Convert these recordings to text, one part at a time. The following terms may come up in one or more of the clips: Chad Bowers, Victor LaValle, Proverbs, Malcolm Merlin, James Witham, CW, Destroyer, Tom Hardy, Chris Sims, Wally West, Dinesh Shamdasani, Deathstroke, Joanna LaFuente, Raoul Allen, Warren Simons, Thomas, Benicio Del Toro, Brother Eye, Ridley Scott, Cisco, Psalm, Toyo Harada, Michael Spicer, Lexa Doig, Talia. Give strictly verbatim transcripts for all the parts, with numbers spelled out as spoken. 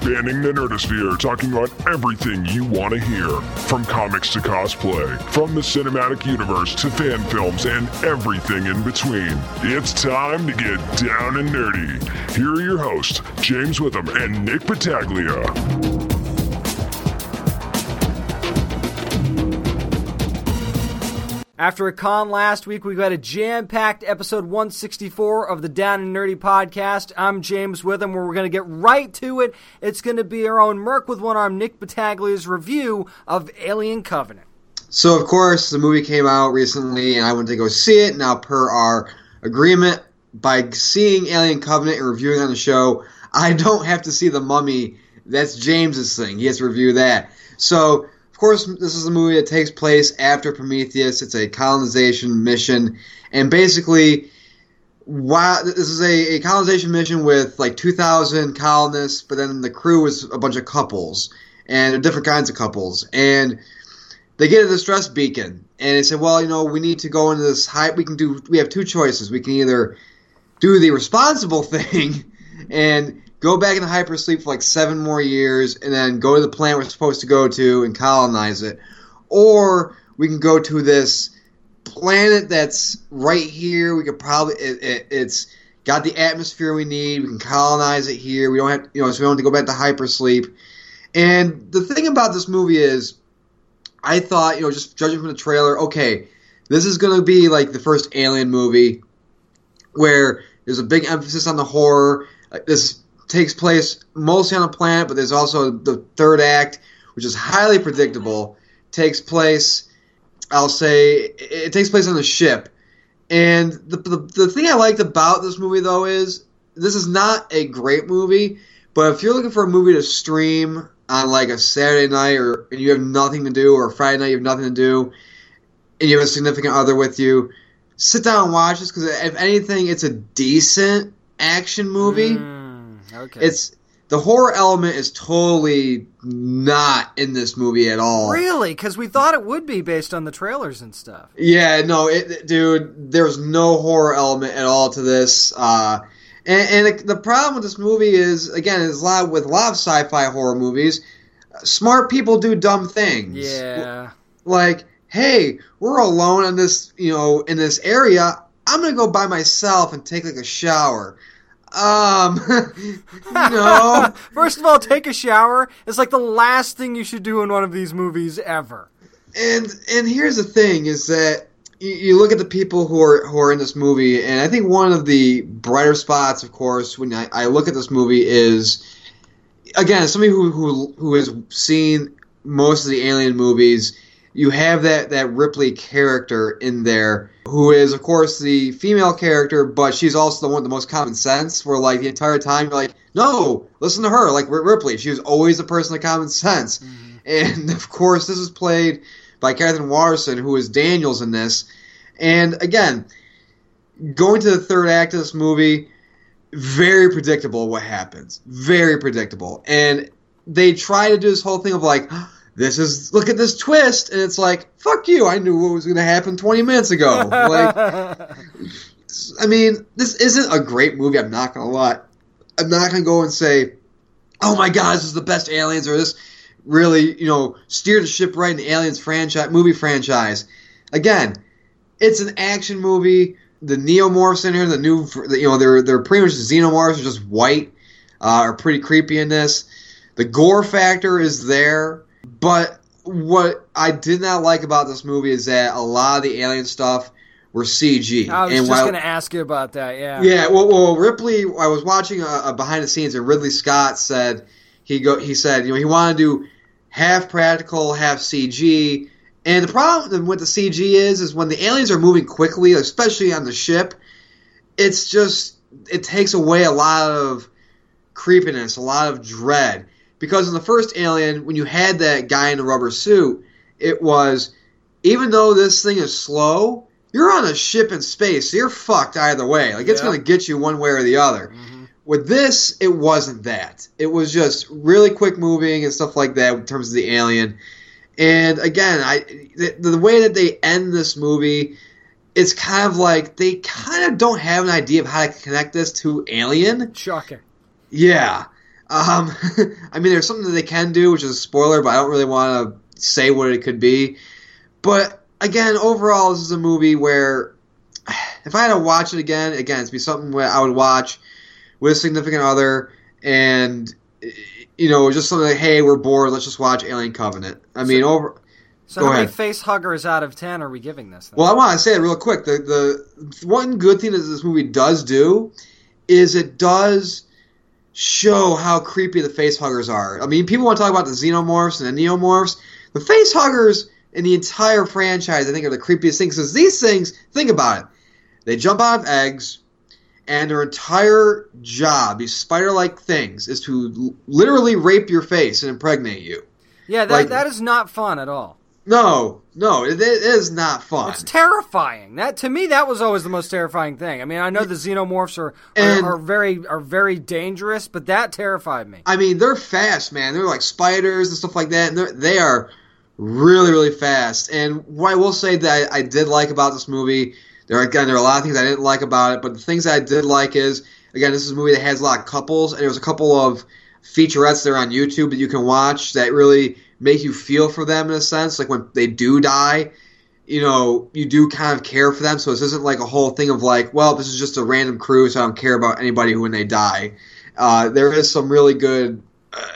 spanning the nerdosphere, talking on everything you want to hear. From comics to cosplay, from the cinematic universe to fan films and everything in between. It's time to get down and nerdy. Here are your hosts, James Witham and Nick Battaglia. After a con last week, we got a jam-packed episode one sixty-four of the Down and Nerdy podcast. I'm James Witham, where we're going to get right to it. It's going to be our own Merc with One Arm, Nick Battaglia's review of Alien Covenant. So, of course, the movie came out recently, and I went to go see it. Now, per our agreement, by seeing Alien Covenant and reviewing on the show, I don't have to see The Mummy. That's James's thing. He has to review that. So... Of course, this is a movie that takes place after Prometheus. It's a colonization mission, and basically, while this is a, a colonization mission with like two thousand colonists, but then the crew is a bunch of couples, and different kinds of couples, and they get a distress beacon, and they say, well, you know, we need to go into this high, we can do, we have two choices. We can either do the responsible thing, and go back into hypersleep for like seven more years and then go to the planet we're supposed to go to and colonize it. Or we can go to this planet that's right here. We could probably it, it, it's got the atmosphere we need. We can colonize it here. We don't have you know, so we don't have to go back to hypersleep. And the thing about this movie is I thought, you know, just judging from the trailer, okay, this is gonna be like the first Alien movie where there's a big emphasis on the horror. Like this takes place mostly on a planet, but there's also the third act, which is highly predictable, takes place, I'll say, it takes place on a ship. And the, the the thing I liked about this movie, though, is this is not a great movie, but if you're looking for a movie to stream on, like, a Saturday night or and you have nothing to do, or a Friday night you have nothing to do, and you have a significant other with you, sit down and watch this, because if anything, it's a decent action movie. Mm. Okay. It's the horror element is totally not in this movie at all. Really? Because we thought it would be based on the trailers and stuff. Yeah, no, it, dude, there's no horror element at all to this. Uh, and and the problem with this movie is, again, is a lot with a lot of sci-fi horror movies. Smart people do dumb things. Yeah. Like, hey, we're alone in this, you know, in this area. I'm gonna go by myself and take like a shower. Um, no. First of all, take a shower. It's like the last thing you should do in one of these movies ever. And and here's the thing is that you, you look at the people who are who are in this movie, and I think one of the brighter spots, of course, when I, I look at this movie is, again, somebody who, who who has seen most of the Alien movies, you have that, that Ripley character in there, who is, of course, the female character, but she's also the one with the most common sense, where, like, the entire time you're like, no, listen to her, like Ripley. She was always the person of common sense. Mm-hmm. And, of course, this is played by Catherine Watterson, who is Daniels in this. And, again, going to the third act of this movie, very predictable what happens. Very predictable. And they try to do this whole thing of, like... This is, look at this twist, and it's like, fuck you, I knew what was going to happen twenty minutes ago. Like, I mean, this isn't a great movie, I'm not going to lie. I'm not going to go and say, oh my god, this is the best Aliens, or this really, you know, steered the ship right in the Aliens franchise, movie franchise. Again, it's an action movie, the Neomorphs in here, the new, you know, they're, they're pretty much Xenomorphs, are just white, uh, are pretty creepy in this. The gore factor is there. But what I did not like about this movie is that a lot of the alien stuff were C G. I was and just going to ask you about that, yeah. Yeah, well, well Ripley, I was watching a, a behind the scenes, and Ridley Scott said, he go, he said, you know, he wanted to do half practical, half C G. And the problem with the C G is, is when the aliens are moving quickly, especially on the ship, it's just, it takes away a lot of creepiness, a lot of dread. Because in the first Alien, when you had that guy in the rubber suit, it was, even though this thing is slow, you're on a ship in space, so you're fucked either way. Like, it's yeah. going to get you one way or the other. Mm-hmm. With this, it wasn't that. It was just really quick moving and stuff like that in terms of the Alien. And, again, I the, the way that they end this movie, it's kind of like they kind of don't have an idea of how to connect this to Alien. Shocking. Yeah. Um, I mean, there's something that they can do, which is a spoiler, but I don't really want to say what it could be. But again, overall, this is a movie where if I had to watch it again, again, it'd be something where I would watch with a significant other, and you know, just something like, hey, we're bored, let's just watch Alien Covenant. I mean, so, over. So, how many face huggers out of ten are we giving this? Then? Well, I want to say it real quick. The the one good thing that this movie does do is it does show how creepy the face huggers are. I mean, people want to talk about the Xenomorphs and the Neomorphs. The face huggers in the entire franchise, I think, are the creepiest things. Because these things, think about it, they jump out of eggs. And their entire job, these spider-like things, is to literally rape your face and impregnate you. Yeah, that like, that is not fun at all. No, no, it, it is not fun. It's terrifying. That to me, that was always the most terrifying thing. I mean, I know the Xenomorphs are are, and, are very are very dangerous, but that terrified me. I mean, they're fast, man. They're like spiders and stuff like that, and they are really, really fast. And what I will say that I, I did like about this movie. There, again, there are a lot of things I didn't like about it, but the things I did like is, again, this is a movie that has a lot of couples, and there's a couple of featurettes there on YouTube that you can watch that really make you feel for them in a sense. Like when they do die, you know, you do kind of care for them, so this isn't like a whole thing of like, well, this is just a random crew, so I don't care about anybody when they die. Uh, there is some really good uh,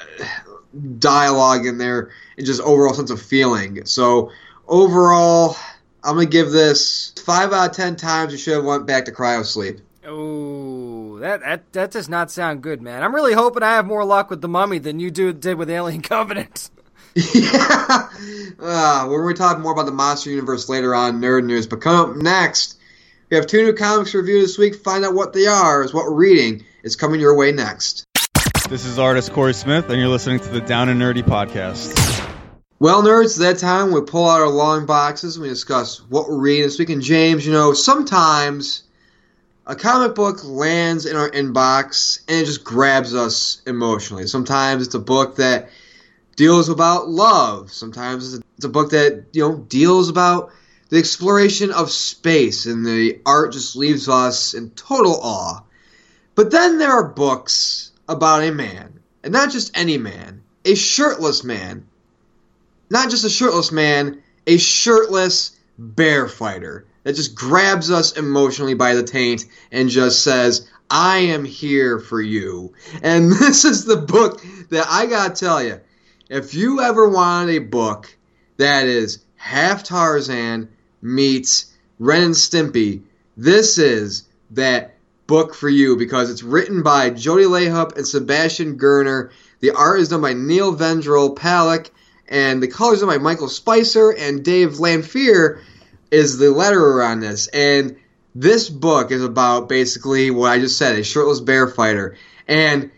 dialogue in there and just overall sense of feeling. So overall, I'm going to give this five out of ten times you should have went back to cryo sleep. Oh, that, that that does not sound good, man. I'm really hoping I have more luck with The Mummy than you do, did with Alien Covenant. Yeah. Uh, we're going to talk more about the Monster Universe later on Nerd News. But coming up next, we have two new comics to review this week. Find out what they are is what we're reading. It's coming your way next. This is artist Corey Smith, and you're listening to the Down and Nerdy Podcast. Well, nerds, that time we pull out our long boxes and we discuss what we're reading this week. And James, you know, sometimes a comic book lands in our inbox and it just grabs us emotionally. Sometimes it's a book that deals about love. Sometimes it's a book that, you know, deals about the exploration of space, and the art just leaves us in total awe. But then there are books about a man, and not just any man, a shirtless man. Not just a shirtless man, a shirtless bear fighter that just grabs us emotionally by the taint and just says, I am here for you. And this is the book that I gotta tell you, if you ever wanted a book that is half Tarzan meets Ren and Stimpy, this is that book for you, because it's written by Jody Lahup and Sebastian Gerner. The art is done by Neil Vendrell Palick. And the colors done by Michael Spicer, and Dave Lanfear is the letterer on this. And this book is about basically what I just said, a shirtless bear fighter. And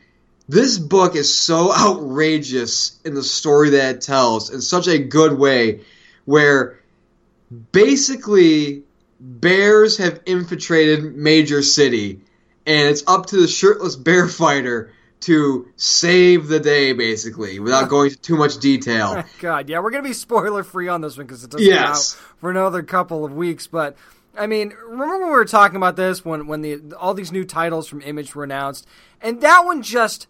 this book is so outrageous in the story that it tells in such a good way, where basically bears have infiltrated Major City, and it's up to the shirtless bear fighter to save the day, basically, without going into too much detail. God, yeah, we're going to be spoiler-free on this one because it doesn't yes. come out for another couple of weeks. But, I mean, remember when we were talking about this, when, when the all these new titles from Image were announced, and that one just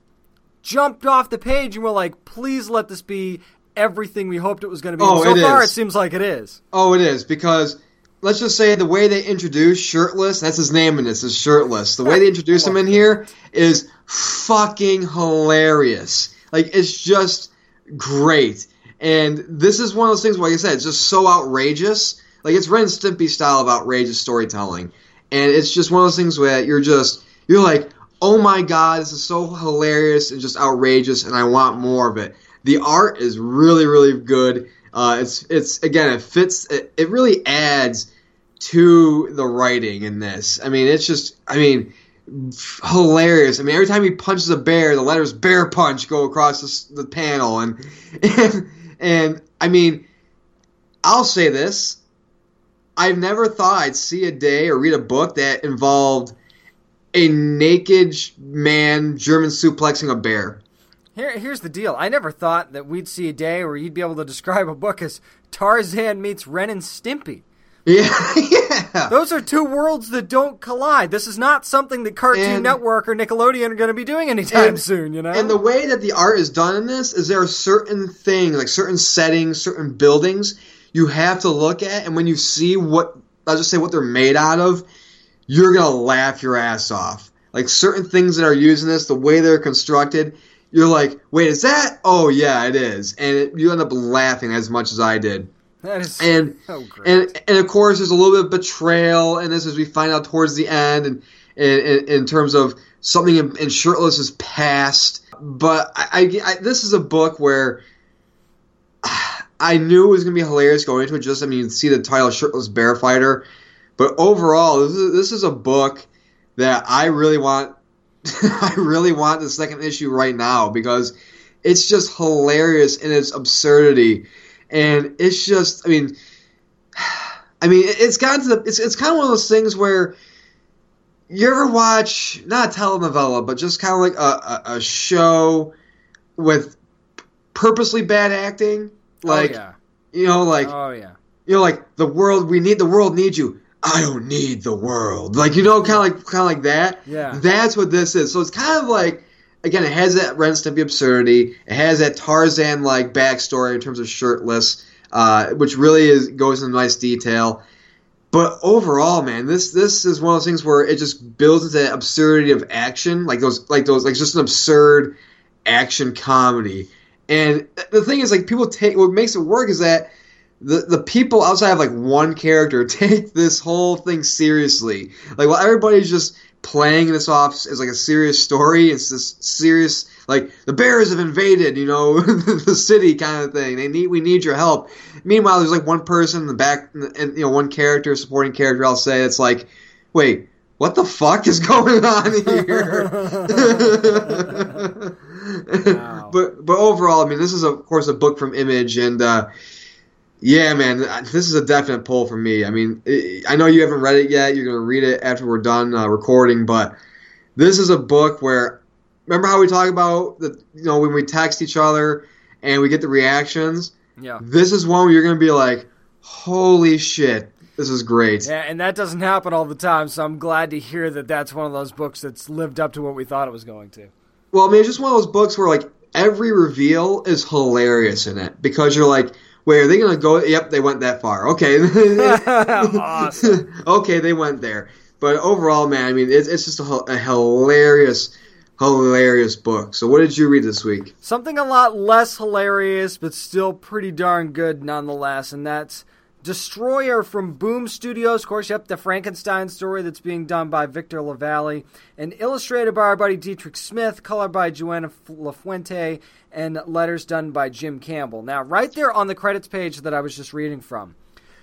jumped off the page, and we're like, please let this be everything we hoped it was going to be. Oh, and so it far, is. It seems like it is. Oh, it is, because let's just say the way they introduce Shirtless, that's his name in this, is Shirtless. The way they introduce him in here is fucking hilarious. Like, it's just great. And this is one of those things where, like I said, it's just so outrageous. Like, it's Ren and Stimpy style of outrageous storytelling. And it's just one of those things where you're just, you're like, oh my god, this is so hilarious and just outrageous, and I want more of it. The art is really, really good. Uh, it's it's again it fits it, it really adds to the writing in this. I mean, it's just I mean f- hilarious. I mean, every time he punches a bear, the letters "bear punch" go across the, the panel, and, and and I mean, I'll say this: I've never thought I'd see a day or read a book that involved a naked man German suplexing a bear. Here, here's the deal. I never thought that we'd see a day where you'd be able to describe a book as Tarzan meets Ren and Stimpy. Yeah, yeah. Those are two worlds that don't collide. This is not something that Cartoon and, Network or Nickelodeon are going to be doing anytime and, soon, you know? And the way that the art is done in this is there are certain things, like certain settings, certain buildings you have to look at, and when you see what, I'll just say what they're made out of, you're going to laugh your ass off. Like certain things that are used in this, the way they're constructed, you're like, wait, is that? Oh, yeah, it is. And it, you end up laughing as much as I did. That is and, so great. And, and, of course, there's a little bit of betrayal in this as we find out towards the end and, and, and in terms of something in, in Shirtless's past. But I, I, I, this is a book where I knew it was going to be hilarious going into it. Just, I mean, you can see the title, Shirtless Bear Fighter. But overall, this is, this is a book that I really want. I really want the second issue right now because it's just hilarious in its absurdity. And it's just, I mean, I mean, it's gotten to the, it's it's kind of one of those things where you ever watch not a telenovela, but just kind of like a, a, a show with purposely bad acting, like oh, yeah. you know, like oh yeah, you know, like the world we need, the world needs you. I don't need the world, like you know, kind of like kind of like that. Yeah, that's what this is. So it's kind of like. Again, it has that Ren and Stimpy absurdity. It has that Tarzan-like backstory in terms of Shirtless, uh, which really is goes into nice detail. But overall, man, this this is one of those things where it just builds into that absurdity of action, like those, like those, like just an absurd action comedy. And the thing is, like people take what makes it work is that the the people outside of like one character take this whole thing seriously. Like while everybody's just playing this off as like a serious story, it's this serious like the bears have invaded, you know, the city kind of thing. They need we need your help. Meanwhile, there's like one person in the back, and you know, one character, supporting character. I'll say it's like, wait, what the fuck is going on here? Wow. But but overall, I mean, this is of course a book from Image, and uh, yeah, man, this is a definite pull for me. I mean, I know you haven't read it yet. You're going to read it after we're done uh, recording, but this is a book where, remember how we talk about, the, you know, when we text each other and we get the reactions? Yeah. This is one where you're going to be like, holy shit, this is great. Yeah, and that doesn't happen all the time, so I'm glad to hear that that's one of those books that's lived up to what we thought it was going to. Well, I mean, it's just one of those books where, like, every reveal is hilarious in it because you're like, wait, are they going to go? Yep, they went that far. Okay. Awesome. Okay, they went there. But overall, man, I mean, it's, it's just a, a hilarious, hilarious book. So what did you read this week? Something a lot less hilarious, but still pretty darn good nonetheless, and that's Destroyer from Boom Studios. Of course, yep, the Frankenstein story that's being done by Victor LaValle and illustrated by our buddy Dietrich Smith, colored by Joanna Lafuente, and letters done by Jim Campbell. Now, right there on the credits page that I was just reading from,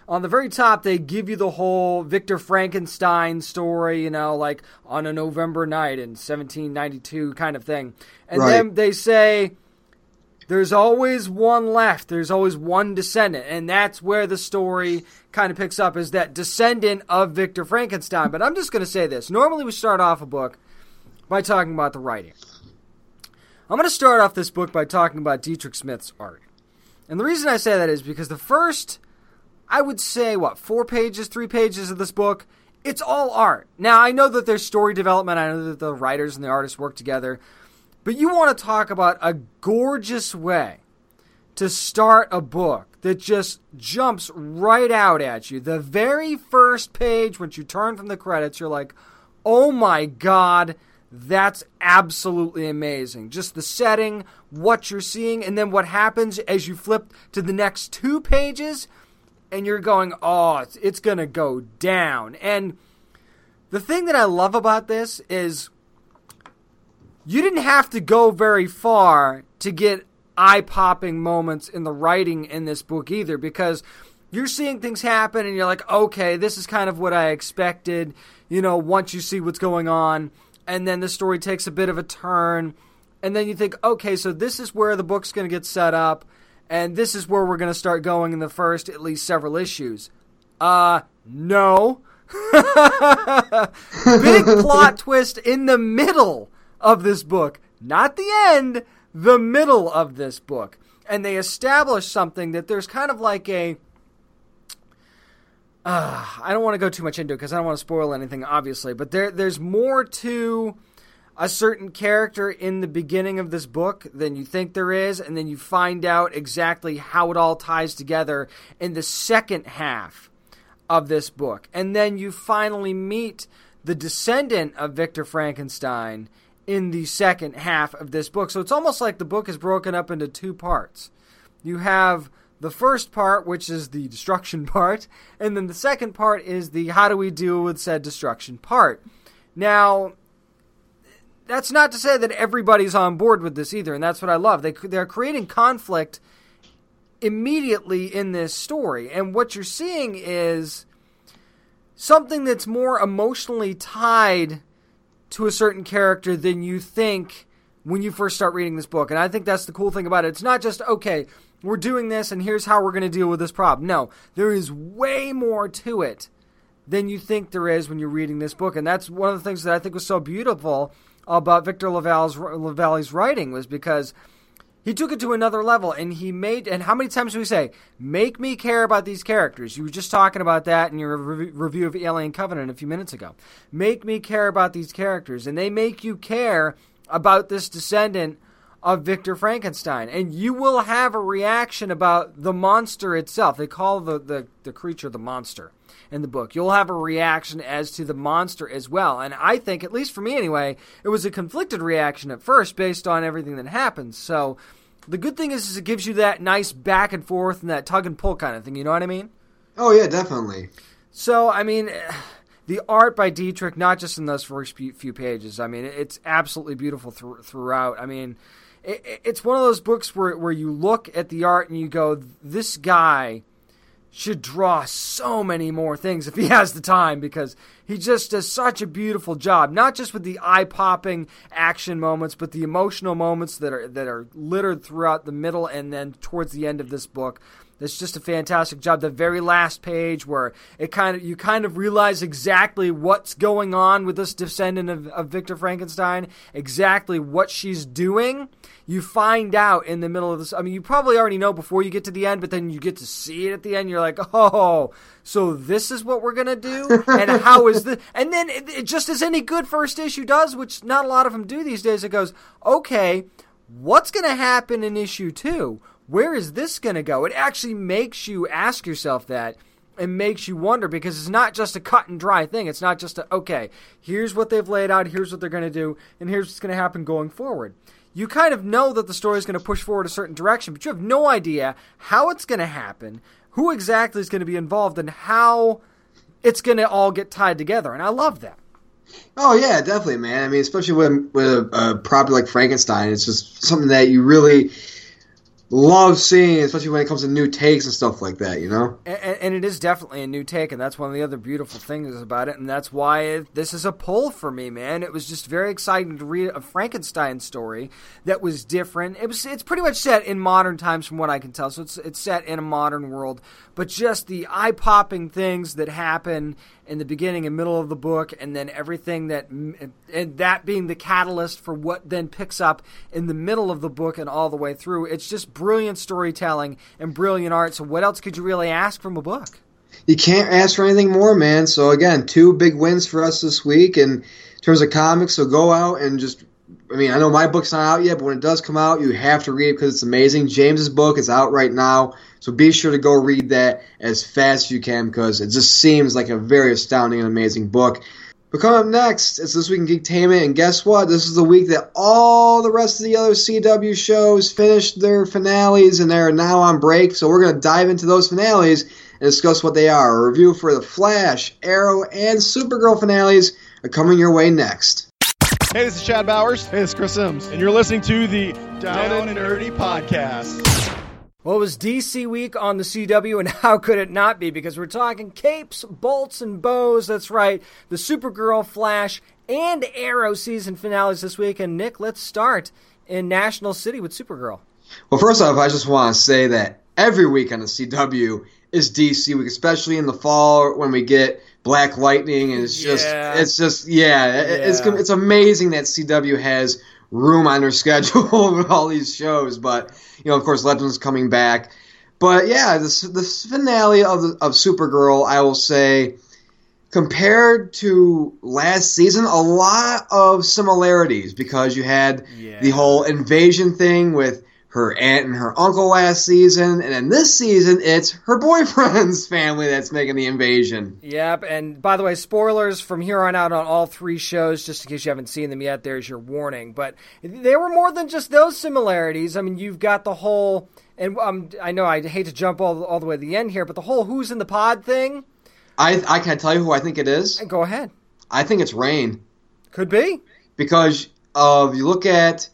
on the very top, they give you the whole Victor Frankenstein story, you know, like on a November night in seventeen ninety-two kind of thing. And right. Then they say, there's always one left. There's always one descendant. And that's where the story kind of picks up, is that descendant of Victor Frankenstein. But I'm just going to say this. Normally we start off a book by talking about the writing. I'm going to start off this book by talking about Dietrich Smith's art. And the reason I say that is because the first, I would say, what, four pages, three pages of this book, it's all art. Now, I know that there's story development. I know that the writers and the artists work together. But you want to talk about a gorgeous way to start a book that just jumps right out at you. The very first page, once you turn from the credits, you're like, oh my God, that's absolutely amazing. Just the setting, what you're seeing, and then what happens as you flip to the next two pages, and you're going, oh, it's, it's going to go down. And the thing that I love about this is, you didn't have to go very far to get eye-popping moments in the writing in this book either, because you're seeing things happen and you're like, okay, this is kind of what I expected, you know, once you see what's going on. And then the story takes a bit of a turn. And then you think, okay, so this is where the book's going to get set up. And this is where we're going to start going in the first at least several issues. Uh, no. Big plot twist in the middle of this book, not the end, the middle of this book. And they establish something that there's kind of like a, Uh, I don't want to go too much into it because I don't want to spoil anything, obviously. But there, there's more to a certain character in the beginning of this book than you think there is, and then you find out exactly how it all ties together in the second half of this book. And then you finally meet the descendant of Victor Frankenstein in the second half of this book. So it's almost like the book is broken up into two parts. You have the first part, which is the destruction part, and then the second part is the how do we deal with said destruction part. Now, that's not to say that everybody's on board with this either, and that's what I love. They, they're creating conflict immediately in this story, and what you're seeing is something that's more emotionally tied to a certain character than you think when you first start reading this book. And I think that's the cool thing about it. It's not just, okay, we're doing this and here's how we're going to deal with this problem. No, there is way more to it than you think there is when you're reading this book. And that's one of the things that I think was so beautiful about Victor Lavalle's, Lavalle's writing, was because he took it to another level, and he made, and how many times do we say, make me care about these characters? You were just talking about that in your re- review of Alien Covenant a few minutes ago. Make me care about these characters, and they make you care about this descendant of Victor Frankenstein, and you will have a reaction about the monster itself. They call the, the, the creature the monster in the book. You'll have a reaction as to the monster as well, and I think, at least for me anyway, it was a conflicted reaction at first based on everything that happens. So the good thing is, is it gives you that nice back and forth and that tug and pull kind of thing, you know what I mean? Oh yeah, definitely. So, I mean, the art by Dietrich, not just in those first few pages, I mean, it's absolutely beautiful th- throughout. I mean, it's one of those books where, where you look at the art and you go, this guy should draw so many more things if he has the time, because he just does such a beautiful job, not just with the eye-popping action moments, but the emotional moments that are that are littered throughout the middle and then towards the end of this book. It's just a fantastic job. The very last page where it kind of you kind of realize exactly what's going on with this descendant of, of Victor Frankenstein, exactly what she's doing. You find out in the middle of this. I mean, you probably already know before you get to the end, but then you get to see it at the end. You're like, oh, so this is what we're going to do? And how is this? And then it, it just as any good first issue does, which not a lot of them do these days, it goes, okay, what's going to happen in issue two? Where is this going to go? It actually makes you ask yourself that and makes you wonder, because it's not just a cut and dry thing. It's not just a, okay, here's what they've laid out, here's what they're going to do, and here's what's going to happen going forward. You kind of know that the story is going to push forward a certain direction, but you have no idea how it's going to happen, who exactly is going to be involved, and how it's going to all get tied together. And I love that. Oh, yeah, definitely, man. I mean, especially with, with a, a property like Frankenstein, it's just something that you really love seeing, especially when it comes to new takes and stuff like that, you know? And, and it is definitely a new take, and that's one of the other beautiful things about it, and that's why it, this is a pull for me, man. It was just very exciting to read a Frankenstein story that was different. It was It's pretty much set in modern times from what I can tell, so it's it's set in a modern world, but just the eye-popping things that happen in the beginning and middle of the book, and then everything that, and that being the catalyst for what then picks up in the middle of the book and all the way through. It's just brilliant storytelling and brilliant art. So what else could you really ask from a book? You can't ask for anything more, man. So again, two big wins for us this week in terms of comics. So go out and just, I mean, I know my book's not out yet, but when it does come out, you have to read it because it's amazing. James's book is out right now, so be sure to go read that as fast as you can because it just seems like a very astounding and amazing book. But coming up next, it's This Week in Geektainment, and guess what? This is the week that all the rest of the other C W shows finished their finales, and they're now on break, so we're going to dive into those finales and discuss what they are. A review for The Flash, Arrow, and Supergirl finales are coming your way next. Hey, this is Chad Bowers. Hey, this is Chris Sims. And you're listening to the Down, Down and Nerdy Podcast. Well, it was D C week on the C W, and how could it not be? Because we're talking capes, bolts, and bows. That's right. The Supergirl, Flash, and Arrow season finales this week. And, Nick, let's start in National City with Supergirl. Well, first off, I just want to say that every week on the C W is D C week, especially in the fall when we get Black Lightning, and it's just, yeah. it's just, yeah, yeah. It's, it's amazing that C W has room on their schedule with all these shows, but, you know, of course, Legends coming back, But yeah, this the finale of of Supergirl, I will say, compared to last season, a lot of similarities because you had yeah. the whole invasion thing with her aunt and her uncle last season, and then this season it's her boyfriend's family that's making the invasion. Yep, and by the way, spoilers from here on out on all three shows, just in case you haven't seen them yet, there's your warning. But there were more than just those similarities. I mean, you've got the whole, and um, I know I hate to jump all, all the way to the end here, but the whole who's in the pod thing. I I can tell you who I think it is. Go ahead. I think it's Rain. Could be. Because uh, if you look at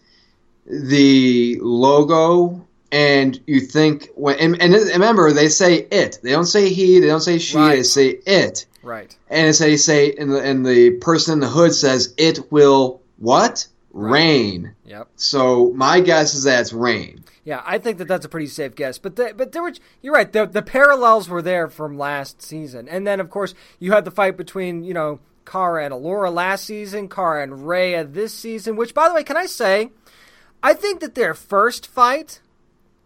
the logo, and you think when and, and remember they say it. They don't say he. They don't say she. Right. They say it. Right. And it's they say and the and the person in the hood says it will what right. rain. Yep. So my guess is that's Rain. Yeah, I think that that's a pretty safe guess. But the, but there were you're right. The the parallels were there from last season, and then of course you had the fight between you know Kara and Allura last season, Kara and Rhea this season. Which by the way, can I say? I think that their first fight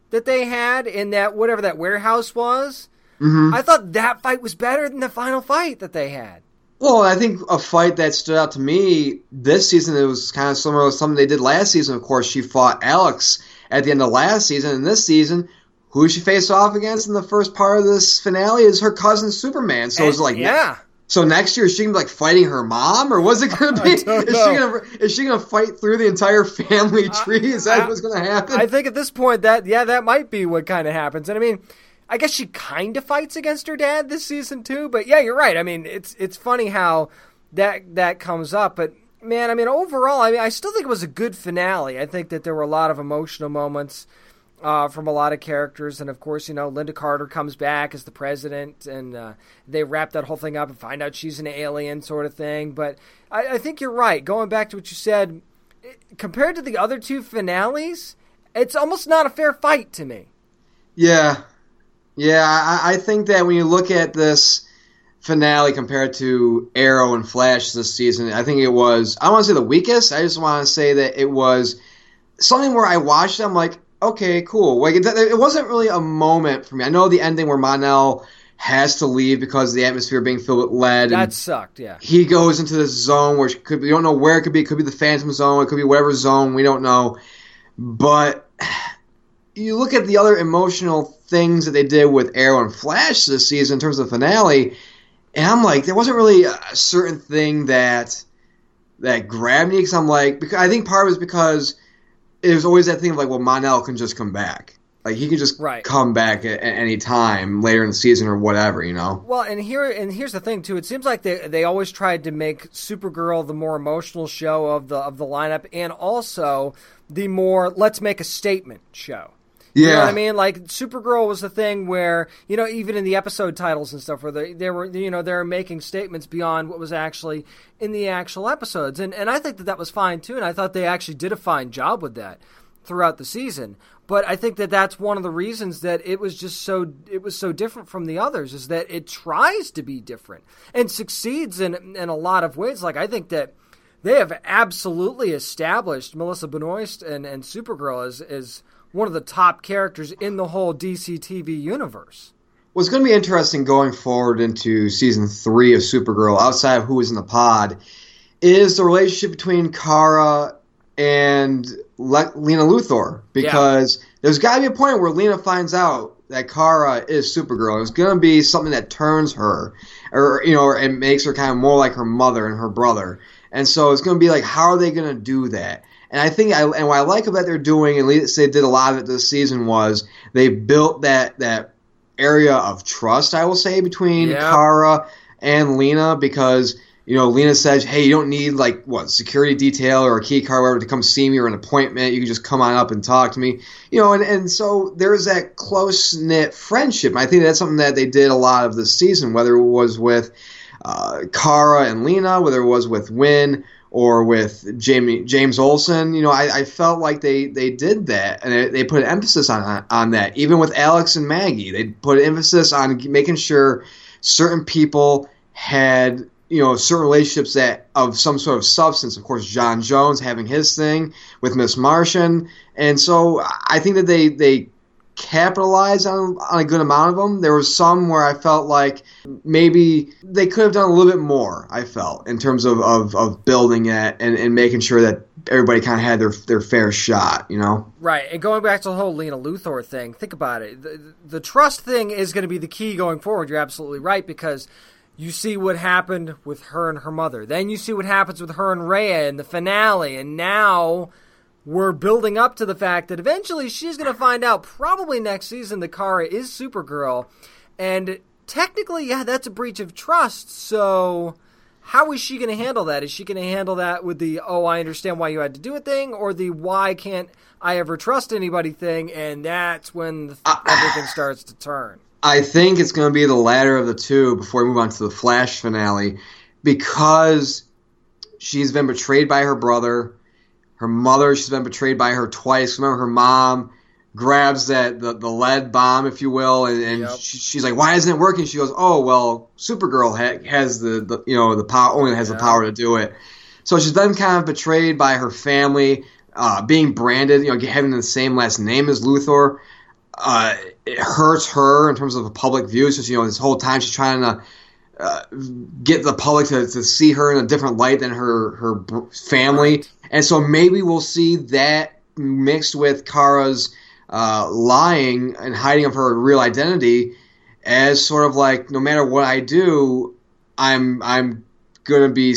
that they had in that whatever that warehouse was, mm-hmm. I thought that fight was better than the final fight that they had. Well, I think a fight that stood out to me this season, it was kind of similar to something they did last season. Of course, she fought Alex at the end of last season, and this season, who she faced off against in the first part of this finale is her cousin Superman. So it's like, yeah. So next year, is she going to be like fighting her mom, or was it going to be? Is she gonna, is she going to fight through the entire family tree? Is that I, what's going to happen? I think at this point, that yeah, that might be what kind of happens. And I mean, I guess she kind of fights against her dad this season too. But yeah, you're right. I mean, it's it's funny how that that comes up. But man, I mean, overall, I mean, I still think it was a good finale. I think that there were a lot of emotional moments Uh, from a lot of characters, and of course, you know, Linda Carter comes back as the president, and uh, they wrap that whole thing up and find out she's an alien sort of thing. But I, I think you're right. Going back to what you said, it, compared to the other two finales, it's almost not a fair fight to me. Yeah. Yeah, I, I think that when you look at this finale compared to Arrow and Flash this season, I think it was, I don't want to say the weakest, I just want to say that it was something where I watched it, I'm like, okay, cool. Like it, it wasn't really a moment for me. I know the ending where Mon-El has to leave because of the atmosphere being filled with lead. That and sucked, yeah. He goes into this zone where could be, we don't know where it could be. It could be the Phantom Zone. It could be whatever zone. We don't know. But you look at the other emotional things that they did with Arrow and Flash this season in terms of the finale, and I'm like, there wasn't really a certain thing that that grabbed me because I'm like, because I think part of it was because it was always that thing of like, well, Mon-El can just come back. Like he can just right. come back at, at any time later in the season or whatever, you know. Well, and here and here's the thing too. It seems like they they always tried to make Supergirl the more emotional show of the of the lineup, and also the more let's make a statement show. Yeah. You know what I mean? Like, Supergirl was the thing where, you know, even in the episode titles and stuff, where they, they were, you know, they were making statements beyond what was actually in the actual episodes. And and I think that that was fine, too, and I thought they actually did a fine job with that throughout the season. But I think that that's one of the reasons that it was just so, it was so different from the others, is that it tries to be different and succeeds in in a lot of ways. Like, I think that they have absolutely established Melissa Benoist and, and Supergirl as as one of the top characters in the whole D C T V universe. Well, it's going to be interesting going forward into season three of Supergirl, outside of who is in the pod, is the relationship between Kara and Le- Lena Luthor. Because yeah. there's got to be a point where Lena finds out that Kara is Supergirl. It's going to be something that turns her, or you know, and makes her kind of more like her mother and her brother. And so it's going to be like, how are they going to do that? And I think, I, and what I like about they're doing, and they did a lot of it this season, was they built that that area of trust, I will say, between yeah. Kara and Lena, because you know Lena says, "Hey, you don't need like what security detail or a key card, or whatever, to come see me or an appointment. You can just come on up and talk to me." You know, and and so there's that close knit friendship. I think that's something that they did a lot of this season, whether it was with uh, Kara and Lena, whether it was with Wynn, or with Jamie, James Olsen. You know, I, I felt like they, they did that, and they, they put an emphasis on on that. Even with Alex and Maggie, they put an emphasis on making sure certain people had, you know, certain relationships that of some sort of substance. Of course, John Jones having his thing with Miss Martian. And so I think that they, they capitalize on, on a good amount of them. There was some where I felt like maybe they could have done a little bit more, I felt, in terms of, of, of building it and, and making sure that everybody kind of had their their fair shot, you know? Right, and going back to the whole Lena Luthor thing, think about it. The, the trust thing is going to be the key going forward. You're absolutely right, because you see what happened with her and her mother. Then you see what happens with her and Raya in the finale, and now we're building up to the fact that eventually she's going to find out, probably next season, that Kara is Supergirl. And technically, yeah, that's a breach of trust, so how is she going to handle that? Is she going to handle that with the, oh, I understand why you had to do it thing, or the why can't I ever trust anybody thing, and that's when the th- everything starts to turn? I think it's going to be the latter of the two before we move on to the Flash finale, because she's been betrayed by her brother. Her mother, she's been betrayed by her twice. Remember, her mom grabs that the, the lead bomb, if you will, and, and yep. she, she's like, "Why isn't it working?" She goes, "Oh, well, Supergirl ha- has the, the you know the power only has yeah. the power to do it." So she's then kind of betrayed by her family, uh, being branded, you know, having the same last name as Luthor. Uh, it hurts her in terms of a public view. So you know, this whole time she's trying to uh, get the public to, to see her in a different light than her her family. Right. And so maybe we'll see that mixed with Kara's uh, lying and hiding of her real identity as sort of like, no matter what I do, I'm I'm going to be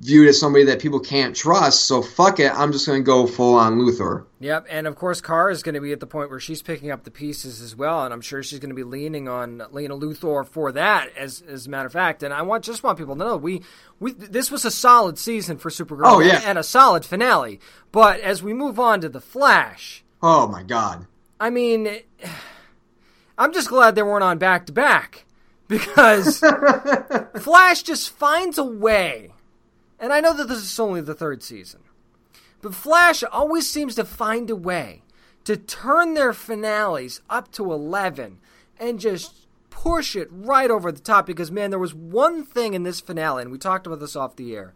viewed as somebody that people can't trust. So fuck it, I'm just going to go full on Luthor. Yep, and of course Kara is going to be at the point where she's picking up the pieces as well, and I'm sure she's going to be leaning on Lena Luthor for that, as as a matter of fact. And I want just want people to know we we this was a solid season for Supergirl oh, yeah. and a solid finale. But as we move on to the Flash, oh my God, I mean, I'm just glad they weren't on back to back, because Flash just finds a way. And I know that this is only the third season, but Flash always seems to find a way to turn their finales up to eleven and just push it right over the top. Because, man, there was one thing in this finale, and we talked about this off the air,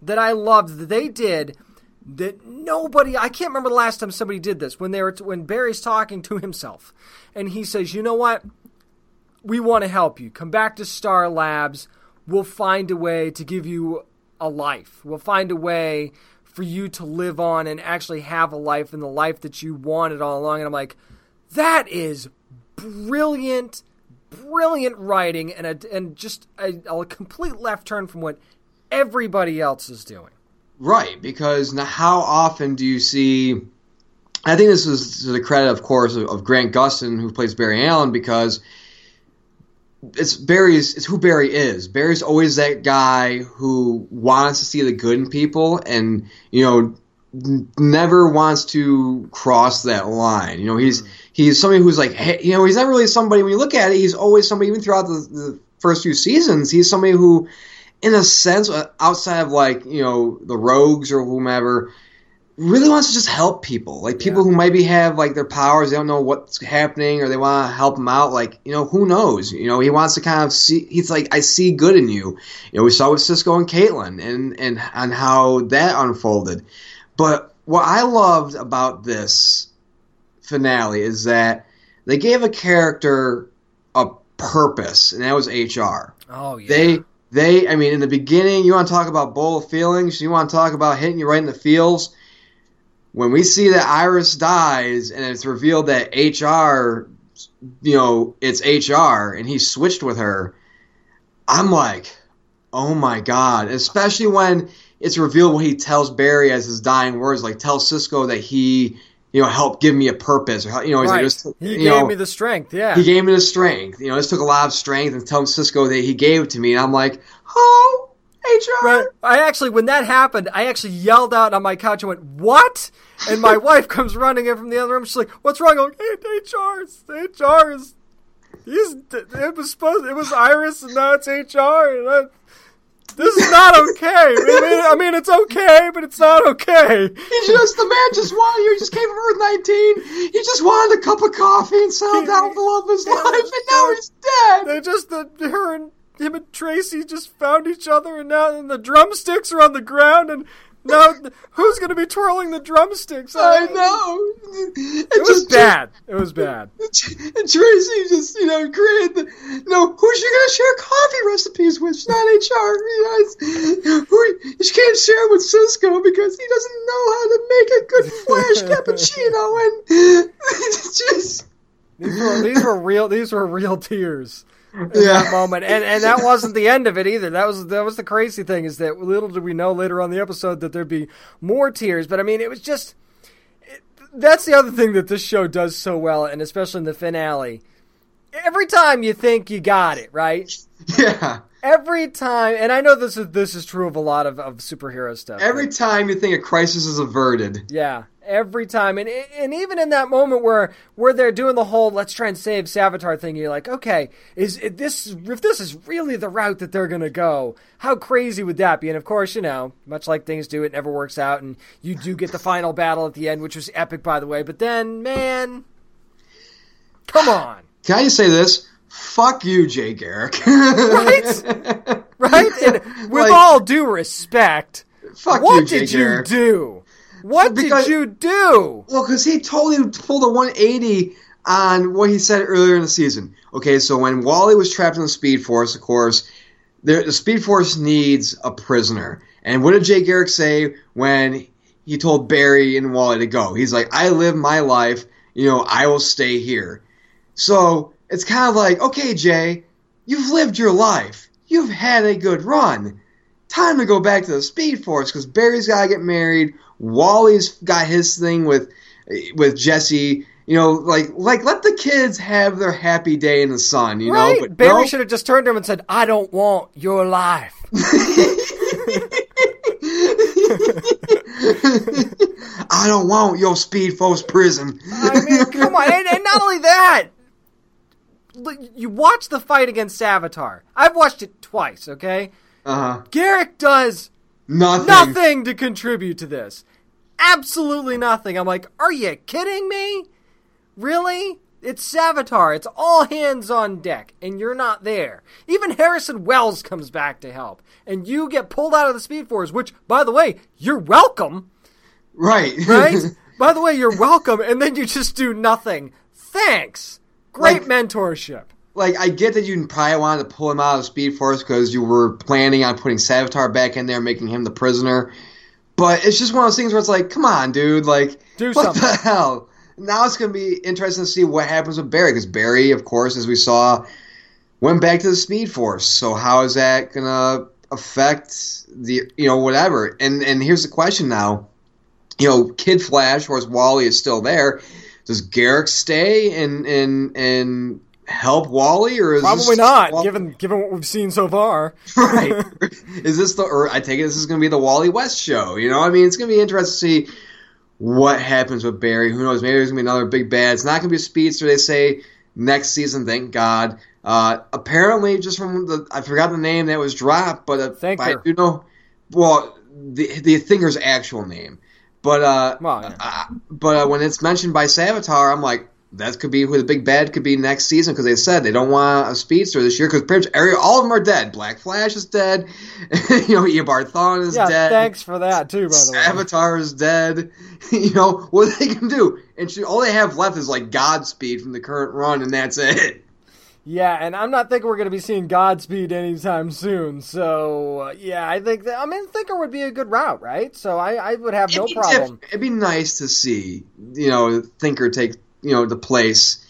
that I loved that they did that nobody, I can't remember the last time somebody did this, when they were when Barry's talking to himself. And he says, you know what? We want to help you. Come back to Star Labs. We'll find a way to give you a life. We'll find a way for you to live on and actually have a life, and the life that you wanted all along. And I'm like, that is brilliant, brilliant writing, and a, and just a, a complete left turn from what everybody else is doing. Right, because now how often do you see? I think this is to the credit, of course, of, of Grant Gustin, who plays Barry Allen, because It's Barry's. It's who Barry is. Barry's always that guy who wants to see the good in people, and you know, n- never wants to cross that line. You know, he's he's somebody who's like, hey, you know, he's not really somebody. When you look at it, he's always somebody. Even throughout the, the first few seasons, he's somebody who, in a sense, outside of like you know the Rogues or whomever, really wants to just help people, like people yeah. who maybe have like their powers, they don't know what's happening, or they want to help them out. Like, you know, who knows? You know, he wants to kind of see. He's like, I see good in you. You know, we saw with Cisco and Caitlin, and and and how that unfolded. But what I loved about this finale is that they gave a character a purpose, and that was H R. Oh yeah. They they. I mean, in the beginning, you want to talk about bowl of feelings. You want to talk about hitting you right in the feels. When we see that Iris dies and it's revealed that H R, you know, it's H R and he switched with her, I'm like, oh my God. Especially when it's revealed what he tells Barry as his dying words, like, tell Cisco that he, you know, helped give me a purpose. Or, you know, right. just, he you gave know, me the strength, yeah. He gave me the strength. You know, this took a lot of strength, and tell Cisco that he gave it to me. And I'm like, oh. H R. Right. I actually, when that happened, I actually yelled out on my couch and went, what? And my wife comes running in from the other room. She's like, what's wrong? I'm like, H R is, he's, it was supposed, it was Iris, and now it's H R. And I, this is not okay. I mean, I mean, it's okay, but it's not okay. He just, the man just wanted, you just came from Earth nineteen. He just wanted a cup of coffee and settled down with the love of his life, and now he's dead. They just, the, her and, Him and Tracy just found each other, and now and the drumsticks are on the ground, and No, who's going to be twirling the drumsticks? I, I know. It, it was just, bad. It was bad. And Tracy just, you know, created the, you know, who she going to share coffee recipes with? She's not H R. You know, who, she can't share it with Cisco because he doesn't know how to make a good Flash cappuccino. And just... These were, these were real, these were real tears. In yeah. that moment, and and that wasn't the end of it either. That was that was the crazy thing, is that little did we know later on in the episode that there'd be more tears. But I mean, it was just it, that's the other thing that this show does so well, and especially in the finale. Every time you think you got it right, yeah. Every time, and I know this is this is true of a lot of, of superhero stuff. Every right? time you think a crisis is averted, yeah. Every time, and and even in that moment where where they're doing the whole let's try and save Savitar thing, you're like, okay, is if this if this is really the route that they're gonna go, how crazy would that be? And of course, you know, much like things do, it never works out, and you do get the final battle at the end, which was epic, by the way. But then, man, come on! Can I just say this? Fuck you, Jay Garrick. Right, right. And with like, all due respect, fuck what you, Jay did Garrick. You do? What because, did you do? Well, because he totally pulled a one eighty on what he said earlier in the season. Okay, so when Wally was trapped in the Speed Force, of course, there, the Speed Force needs a prisoner. And what did Jay Garrick say when he told Barry and Wally to go? He's like, I live my life. You know, I will stay here. So it's kind of like, okay, Jay, you've lived your life. You've had a good run. Time to go back to the Speed Force because Barry's got to get married. Wally's got his thing with with Jesse, you know, like like let the kids have their happy day in the sun, you right? know. But Barry no. should have just turned to him and said, "I don't want your life." I don't want your Speed Force prison. I mean, come on, and, and not only that, you watch the fight against Savitar. I've watched it twice. Okay, uh-huh. Garrick does. Nothing. Nothing to contribute to this. Absolutely nothing. I'm like, are you kidding me? Really? It's Savitar. It's all hands on deck, and you're not there. Even Harrison Wells comes back to help, and you get pulled out of the Speed Force, which, by the way, you're welcome. Right. Right? By the way, you're welcome, and then you just do nothing. Thanks. Great like, mentorship. Like, I get that you probably wanted to pull him out of the Speed Force because you were planning on putting Savitar back in there, making him the prisoner. But it's just one of those things where it's like, come on, dude. Like, do what something. The hell? Now it's going to be interesting to see what happens with Barry. Because Barry, of course, as we saw, went back to the Speed Force. So how is that going to affect the, you know, whatever? And and here's the question now. You know, Kid Flash, whereas Wally is still there, does Garrick stay and and and... help Wally, or is probably this not Wally? given given what we've seen so far. Right? Is this the? Or I take it this is going to be the Wally West show. You know, I mean, it's going to be interesting to see what happens with Barry. Who knows? Maybe there's going to be another big bad. It's not going to be a speedster. They say next season. Thank God. Uh, apparently, just from the I forgot the name that was dropped, but uh, Thinker. I do know. Well, the the Thinker's actual name, but uh, well, yeah. uh but uh, when it's mentioned by Savitar, I'm like. That could be who the big bad could be next season because they said they don't want a speedster this year because pretty much all of them are dead. Black Flash is dead. You know, Eobard Thawne is yeah, dead. Thanks for that, too, by the way. Savitar is dead. You know, what they can do. And she, all they have left is, like, Godspeed from the current run, and that's it. Yeah, and I'm not thinking we're going to be seeing Godspeed anytime soon. So, uh, yeah, I think that, I mean, Thinker would be a good route, right? So I, I would have it'd no problem. It'd be nice to see, you know, Thinker take... you know, the place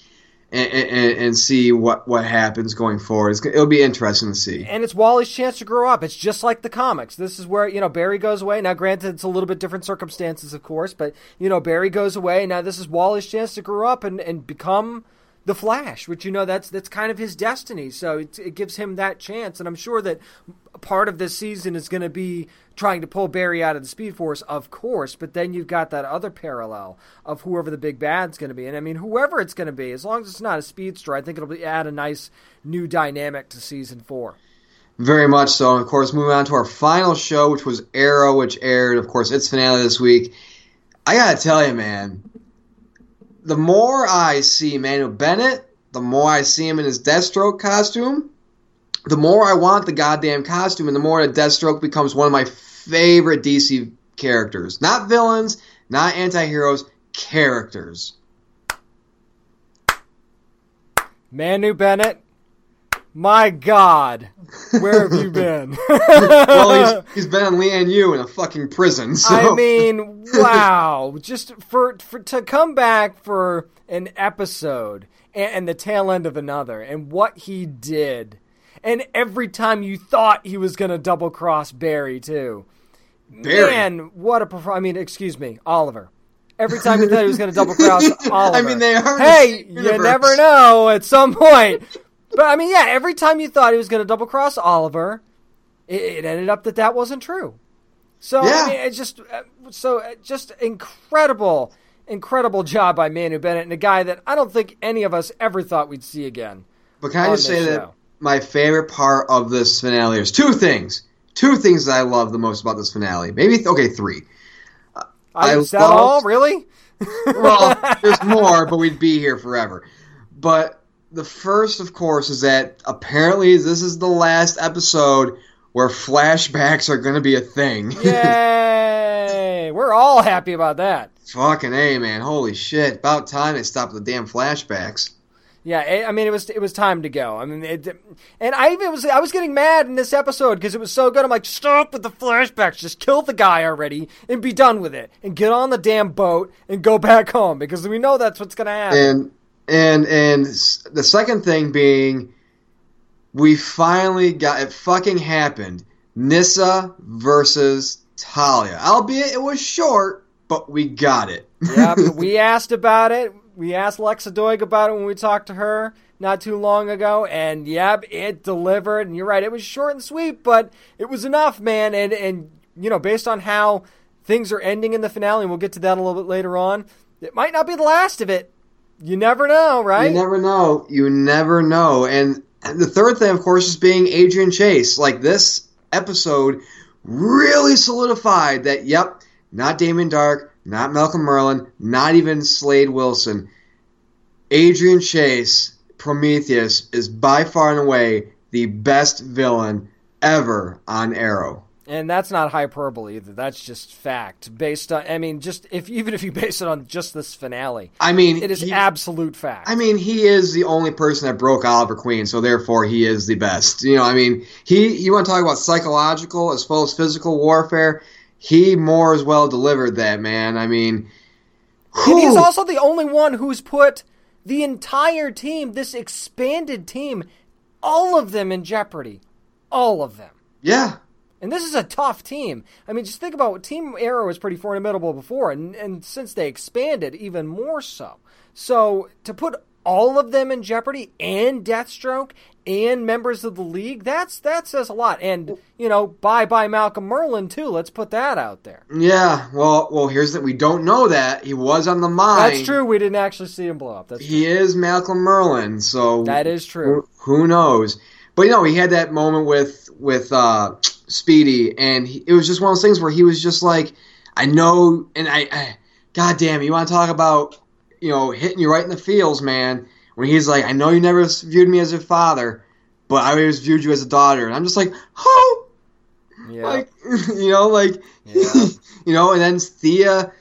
and, and, and see what, what happens going forward. It's, it'll be interesting to see. And it's Wally's chance to grow up. It's just like the comics. This is where, you know, Barry goes away. Now, granted, it's a little bit different circumstances, of course, but, you know, Barry goes away. Now, this is Wally's chance to grow up and, and become the Flash, which, you know, that's that's kind of his destiny. So it, it gives him that chance. And I'm sure that part of this season is going to be trying to pull Barry out of the Speed Force, of course. But then you've got that other parallel of whoever the big bad's going to be. And, I mean, whoever it's going to be, as long as it's not a speedster, I think it'll be, add a nice new dynamic to Season four. Very much so. And, of course, moving on to our final show, which was Arrow, which aired, of course, its finale this week. I got to tell you, man. The more I see Manu Bennett, the more I see him in his Deathstroke costume, the more I want the goddamn costume, and the more that Deathstroke becomes one of my favorite D C characters. Not villains, not anti-heroes, characters. Manu Bennett, my God, where have you been? Well, he's, he's been on Lee and you in a fucking prison. So. I mean, wow. Just for, for to come back for an episode and, and the tail end of another and what he did. And every time you thought he was going to double-cross Barry, too. Barry. Man, what a performance. I mean, excuse me, Oliver. Every time you thought he was going to double-cross Oliver. I mean, they are. Hey, you never know at some point. But, I mean, yeah, every time you thought he was going to double-cross Oliver, it, it ended up that that wasn't true. So, yeah. I mean, it's just, so just incredible, incredible job by Manu Bennett and a guy that I don't think any of us ever thought we'd see again. But can I just say that my favorite part of this finale is two things. Two things that I love the most about this finale. Maybe, okay, three. Uh, I, is I that loved, all? Really? Well, there's more, but we'd be here forever. But the first, of course, is that apparently this is the last episode where flashbacks are going to be a thing. Yay! We're all happy about that. Fucking A, man. Holy shit. About time they stopped the damn flashbacks. Yeah, I mean, it was it was time to go. I mean, it, and I even was I was getting mad in this episode because it was so good. I'm like, stop with the flashbacks. Just kill the guy already and be done with it. And get on the damn boat and go back home because we know that's what's going to happen. And and and the second thing being, we finally got it. Fucking happened. Nyssa versus Talia, albeit it was short, but we got it. Yeah, but we asked about it. We asked Lexa Doig about it when we talked to her not too long ago, and yep, it delivered. And you're right, it was short and sweet, but it was enough, man. And, and you know, based on how things are ending in the finale, and we'll get to that a little bit later on, it might not be the last of it. You never know, right? You never know. You never know. And the third thing, of course, is being Adrian Chase. Like, this episode really solidified that, yep, not Damon Dark, not Malcolm Merlin, not even Slade Wilson. Adrian Chase, Prometheus, is by far and away the best villain ever on Arrow. And that's not hyperbole either. That's just fact. Based on, I mean, just if even if you base it on just this finale, I mean, it is he, absolute fact. I mean, he is the only person that broke Oliver Queen, so therefore he is the best. You know, I mean, he. You want to talk about psychological as well as physical warfare? He more as well delivered that, man. I mean, whew. And he's also the only one who's put the entire team, this expanded team, all of them in jeopardy. All of them. Yeah. And this is a tough team. I mean, just think about what Team Arrow was pretty formidable before, and, and since they expanded, even more so. So to put all of them in jeopardy, and Deathstroke, and members of the League, that's that says a lot. And, you know, bye-bye Malcolm Merlin, too. Let's put that out there. Yeah, well, well, here's that. We don't know that. He was on the mine. That's true. We didn't actually see him blow up. That's he true. is Malcolm Merlin, so... That is true. Who, who knows? But, you know, he had that moment with, with uh, Speedy, and he, it was just one of those things where he was just like, I know, and I... I God damn, you want to talk about... you know, hitting you right in the feels, man, when he's like, I know you never viewed me as your father, but I always viewed you as a daughter. And I'm just like, oh! Yeah. Like, you know, like, yeah. You know, and then Thea,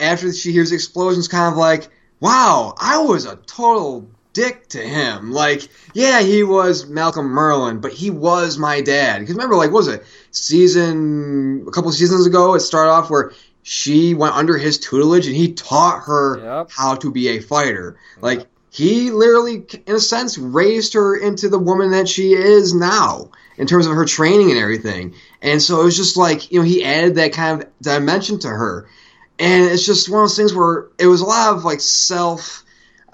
after she hears the explosions, kind of like, wow, I was a total dick to him. Like, yeah, he was Malcolm Merlin, but he was my dad. Because remember, like, what was it, season, a couple seasons ago, it started off where she went under his tutelage, and he taught her yep. how to be a fighter. Like, yep. he literally, in a sense, raised her into the woman that she is now in terms of her training and everything. And so it was just like, you know, he added that kind of dimension to her. And it's just one of those things where it was a lot of, like, self...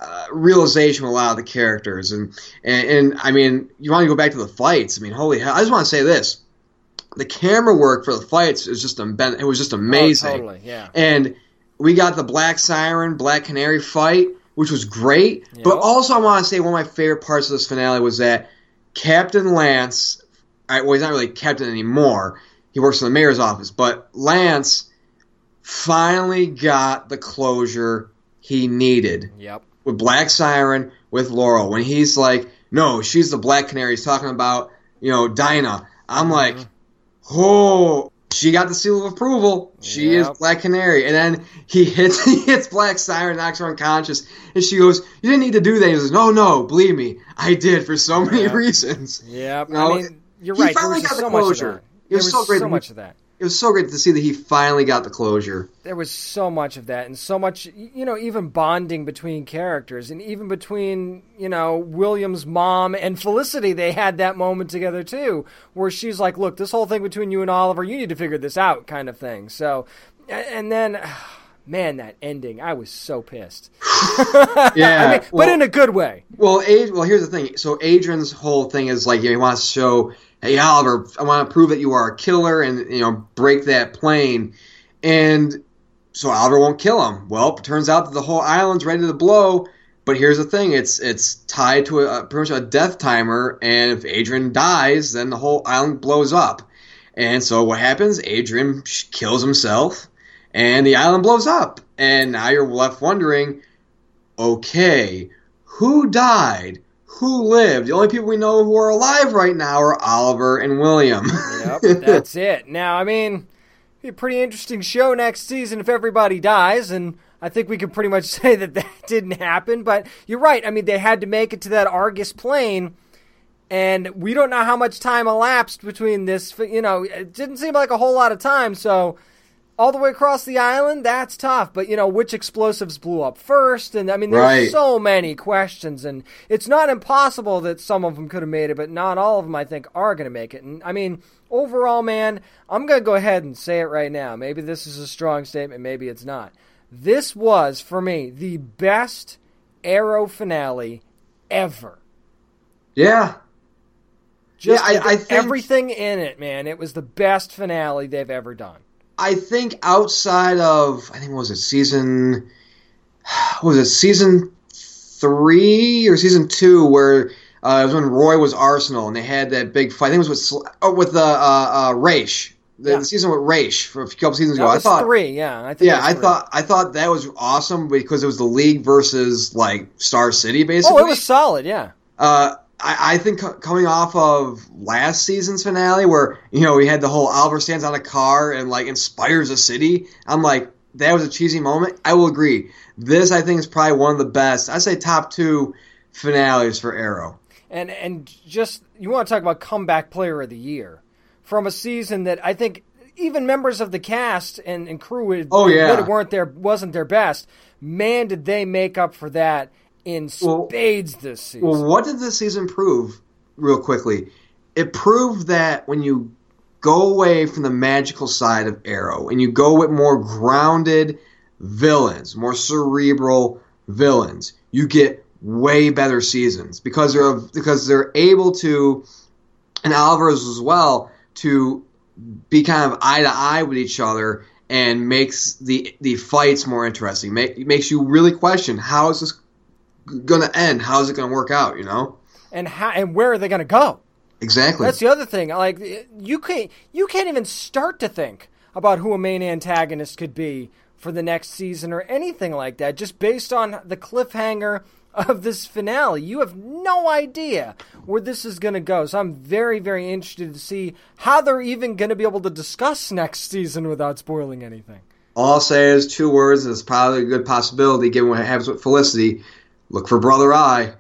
Uh, realization with a lot of the characters. And, and, and, I mean, you want to go back to the fights. I mean, holy hell. I just want to say this. The camera work for the fights is just it was just amazing. Oh, totally, yeah. And we got the Black Siren, Black Canary fight, which was great. Yep. But also I want to say one of my favorite parts of this finale was that Captain Lance, well, he's not really captain anymore. He works in the mayor's office. But Lance finally got the closure he needed. Yep. With Black Siren, with Laurel. When he's like, no, she's the Black Canary. He's talking about, you know, Dinah. I'm mm-hmm. like, oh, she got the seal of approval. She yep. is Black Canary. And then he hits he hits Black Siren, knocks her unconscious. And she goes, "You didn't need to do that." He goes, "No, no, believe me, I did for so many yep. reasons." Yeah, you know, I mean, you're right. He finally got the closure. It was so great. So much of that. It was so great to see that he finally got the closure. There was so much of that, and so much, you know, even bonding between characters, and even between, you know, William's mom and Felicity, they had that moment together too, where she's like, "Look, this whole thing between you and Oliver, you need to figure this out," kind of thing. So, and then, man, that ending, I was so pissed. yeah, I mean, well, but in a good way. Well, Ad- well, here's the thing. So Adrian's whole thing is like, you know, he wants to show, "Hey, Oliver, I want to prove that you are a killer and, you know, break that plane." And so Oliver won't kill him. Well, it turns out that the whole island's ready to blow. But here's the thing. It's it's tied to a, pretty much a death timer. And if Adrian dies, then the whole island blows up. And so what happens? Adrian kills himself and the island blows up. And now you're left wondering, okay, who died? Who lived? The only people we know who are alive right now are Oliver and William. Yep, that's it. Now, I mean, it'd be a pretty interesting show next season if everybody dies, and I think we can pretty much say that that didn't happen. But you're right. I mean, they had to make it to that Argus plane, and we don't know how much time elapsed between this. You know, it didn't seem like a whole lot of time, so... all the way across the island, that's tough. But, you know, which explosives blew up first? And, I mean, there's right. so many questions. And it's not impossible that some of them could have made it, but not all of them, I think, are going to make it. And, I mean, overall, man, I'm going to go ahead and say it right now. Maybe this is a strong statement. Maybe it's not. This was, for me, the best Arrow finale ever. Yeah. Just yeah, I, I think... everything in it, man. It was the best finale they've ever done. I think outside of, I think, what was it, season, what was it, season three or season two, where uh, it was when Roy was Arsenal and they had that big fight. I think it was with oh, with uh, uh, Raish, the, yeah. the season with Raish for a couple seasons ago. That was I thought three, yeah, I think yeah, I thought I thought that was awesome because it was the League versus like Star City, basically. Oh, it was solid, yeah. Uh, I think coming off of last season's finale where, you know, we had the whole Oliver stands on a car and, like, inspires a city, I'm like, that was a cheesy moment. I will agree. This, I think, is probably one of the best. I say top two finales for Arrow. And and just, you want to talk about comeback player of the year from a season that I think even members of the cast and, and crew it, oh, yeah. it weren't their, wasn't their best. Man, did they make up for that. In spades well, this season. Well, what did this season prove, real quickly? It proved that when you go away from the magical side of Arrow and you go with more grounded villains, more cerebral villains, you get way better seasons because they're because they're able to, and Oliver's as well, to be kind of eye to eye with each other and makes the the fights more interesting. Make, makes you really question, how is this going to end? How's it going to work out, you know? And how and where are they going to go? Exactly. That's the other thing. Like, you can't you can't even start to think about who a main antagonist could be for the next season or anything like that, just based on the cliffhanger of this finale. You have no idea where this is going to go. So I'm very, very interested to see how they're even going to be able to discuss next season without spoiling anything. All I'll say is two words, and it's probably a good possibility given what happens with Felicity. Look for Brother Eye.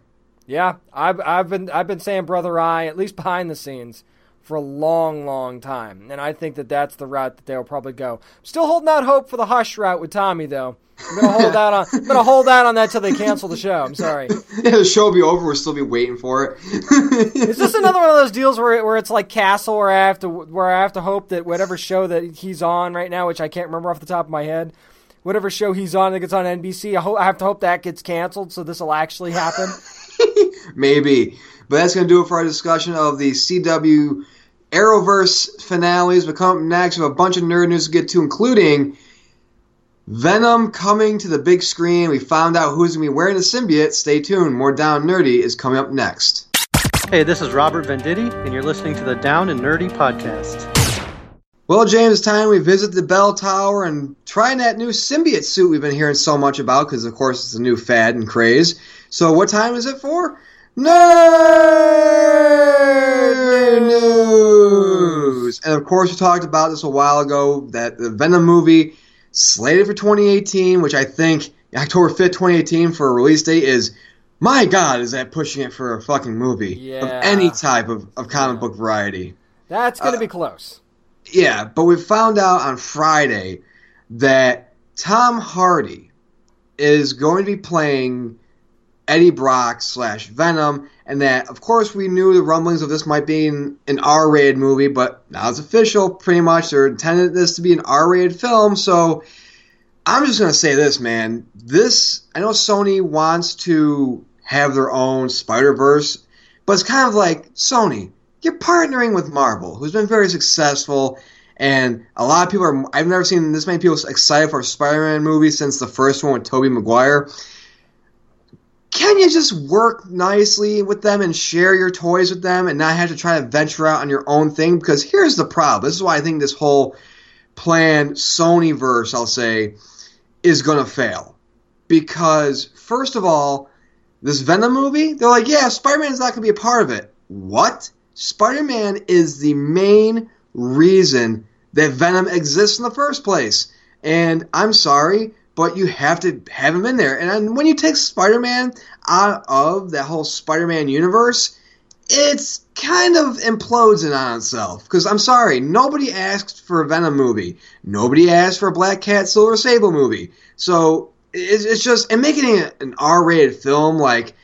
Yeah, I've I've been I've been saying Brother Eye, at least behind the scenes, for a long, long time, and I think that that's the route that they'll probably go. I'm still holding out hope for the Hush route with Tommy, though. I'm gonna hold out on I'm gonna hold out on that till they cancel the show. I'm sorry. Yeah, the show will be over. We'll still be waiting for it. Is this another one of those deals where it, where it's like Castle, where I have to where I have to hope that whatever show that he's on right now, which I can't remember off the top of my head. Whatever show he's on that gets on N B C, I, ho- I have to hope that gets canceled so this will actually happen. Maybe. But that's going to do it for our discussion of the C W Arrowverse finales. We'll come up next with a bunch of nerd news to get to, including Venom coming to the big screen. We found out who's going to be wearing the symbiote. Stay tuned. More Down Nerdy is coming up next. Hey, this is Robert Venditti, and you're listening to the Down and Nerdy podcast. Well, James, time we visit the bell tower and try that new symbiote suit we've been hearing so much about because, of course, it's a new fad and craze. So what time is it for? Nerd News! And of course, we talked about this a while ago, that the Venom movie slated for twenty eighteen, which I think October fifth, twenty eighteen for a release date is, my God, is that pushing it for a fucking movie yeah. of any type of, of comic yeah. book variety. That's going to uh, be close. Yeah, but we found out on Friday that Tom Hardy is going to be playing Eddie Brock slash Venom, and that, of course, we knew the rumblings of this might be an, an R-rated movie, but now it's official, pretty much. They're intended this to be an R-rated film, so I'm just going to say this, man. This, I know Sony wants to have their own Spider-Verse, but it's kind of like, Sony, you're partnering with Marvel, who's been very successful, and a lot of people are, I've never seen this many people excited for a Spider-Man movie since the first one with Tobey Maguire. Can you just work nicely with them and share your toys with them and not have to try to venture out on your own thing? Because here's the problem. This is why I think this whole planned Sony-verse, I'll say, is going to fail. Because, first of all, this Venom movie, they're like, yeah, Spider-Man's not going to be a part of it. What? Spider-Man is the main reason that Venom exists in the first place. And I'm sorry, but you have to have him in there. And when you take Spider-Man out of that whole Spider-Man universe, it's kind of implodes in on itself. Because I'm sorry, nobody asked for a Venom movie. Nobody asked for a Black Cat, Silver Sable movie. So it's, it's just, and making it an R-rated film, like,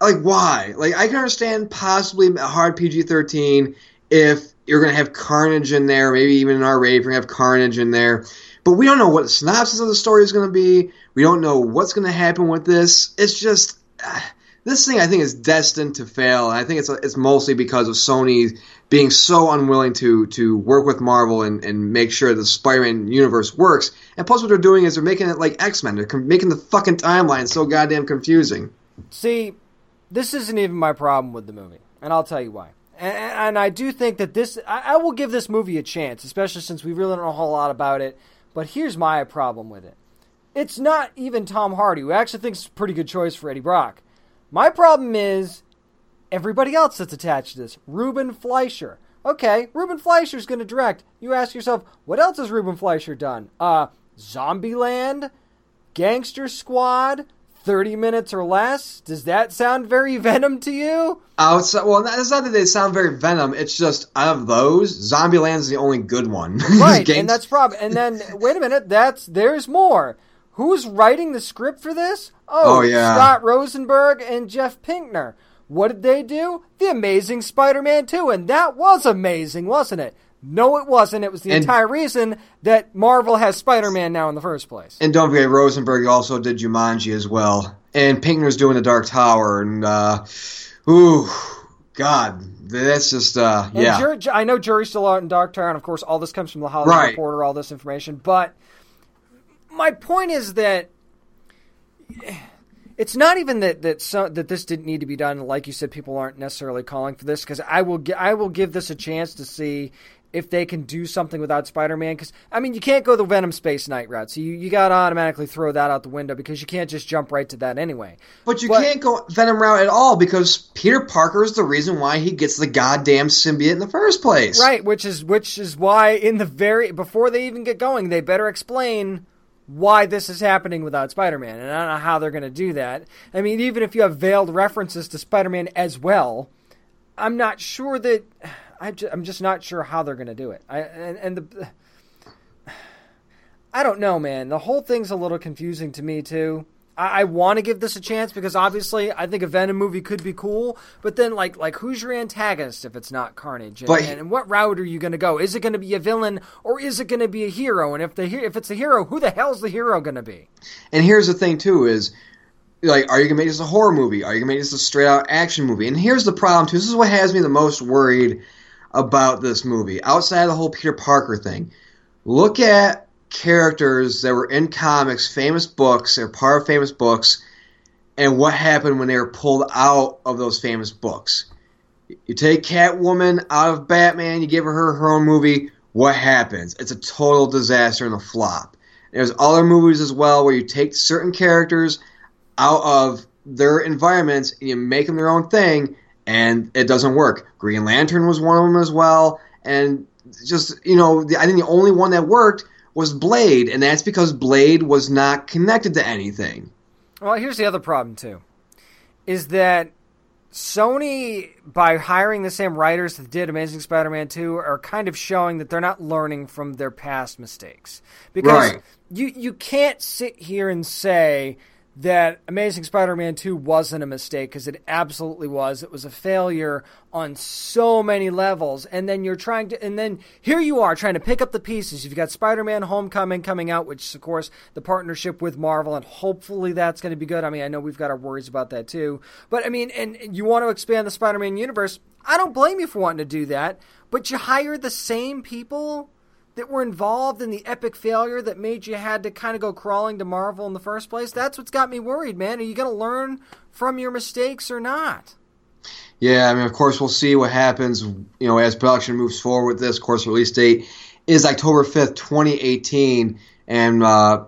like why? Like, I can understand possibly a hard P G thirteen if you're going to have Carnage in there, maybe even an R-rated if you're going to have Carnage in there. But we don't know what the synopsis of the story is going to be. We don't know what's going to happen with this. It's just, uh, this thing I think is destined to fail. And I think it's it's mostly because of Sony being so unwilling to to work with Marvel and, and make sure the Spider-Man universe works. And plus what they're doing is they're making it like X-Men. They're com- making the fucking timeline so goddamn confusing. See, this isn't even my problem with the movie. And I'll tell you why. And, and I do think that this, I, I will give this movie a chance, especially since we really don't know a whole lot about it. But here's my problem with it. It's not even Tom Hardy, who actually thinks it's a pretty good choice for Eddie Brock. My problem is everybody else that's attached to this. Ruben Fleischer. Okay, Ruben Fleischer's going to direct. You ask yourself, what else has Ruben Fleischer done? Uh, Zombieland? Gangster Squad? thirty minutes or less? Does that sound very Venom to you? Outside, well, it's not that they sound very Venom. It's just, out of those, Zombieland's the only good one. Right, and that's probably... And then, wait a minute, that's there's more. Who's writing the script for this? Oh, oh yeah. Scott Rosenberg and Jeff Pinkner. What did they do? The Amazing Spider-Man two, and that was amazing, wasn't it? No, it wasn't. It was the and, entire reason that Marvel has Spider-Man now in the first place. And don't forget, Rosenberg also did Jumanji as well. And Pinkner's doing The Dark Tower. And, uh, ooh, God, that's just, uh, and yeah. Jury, I know Jury's still out in Dark Tower, and of course all this comes from the Hollywood right. Reporter, all this information. But my point is that it's not even that that, some, that this didn't need to be done. Like you said, people aren't necessarily calling for this, because I will I will give this a chance to see if they can do something without Spider-Man. Because, I mean, you can't go the Venom Space Knight route, so you, you got to automatically throw that out the window because you can't just jump right to that anyway. But you but, can't go Venom route at all because Peter Parker is the reason why he gets the goddamn symbiote in the first place. Right, which is which is why in the very before they even get going, they better explain why this is happening without Spider-Man, and I don't know how they're going to do that. I mean, even if you have veiled references to Spider-Man as well, I'm not sure that... I'm just not sure how they're going to do it. I and, and the I don't know, man. The whole thing's a little confusing to me, too. I, I want to give this a chance because, obviously, I think a Venom movie could be cool. But then, like, like who's your antagonist if it's not Carnage? And, but, and, and what route are you going to go? Is it going to be a villain or is it going to be a hero? And if the if it's a hero, who the hell's the hero going to be? And here's the thing, too, is... Like, are you going to make this a horror movie? Are you going to make this a straight-out action movie? And here's the problem, too. This is what has me the most worried about this movie, outside of the whole Peter Parker thing. Look at characters that were in comics, famous books, they're part of famous books, and what happened when they were pulled out of those famous books. You take Catwoman out of Batman, you give her her own movie, what happens? It's a total disaster and a flop. There's other movies as well where you take certain characters out of their environments and you make them their own thing, and it doesn't work. Green Lantern was one of them as well, and just, you know, the, I think the only one that worked was Blade, and that's because Blade was not connected to anything. Well, here's the other problem, too, is that Sony, by hiring the same writers that did Amazing Spider-Man two, are kind of showing that they're not learning from their past mistakes. Because right. you, you can't sit here and say that Amazing Spider-Man two wasn't a mistake, because it absolutely was. It was a failure on so many levels. And then you're trying to, and then here you are trying to pick up the pieces. You've got Spider-Man Homecoming coming out, which, of course, the partnership with Marvel, and hopefully that's going to be good. I mean, I know we've got our worries about that too. But, I mean, and you want to expand the Spider-Man universe. I don't blame you for wanting to do that, but you hire the same people that were involved in the epic failure that made you had to kind of go crawling to Marvel in the first place. That's what's got me worried, man. Are you going to learn from your mistakes or not? Yeah, I mean, of course, we'll see what happens, you know, as production moves forward with this. Of course, release date is October fifth, twenty eighteen, and uh,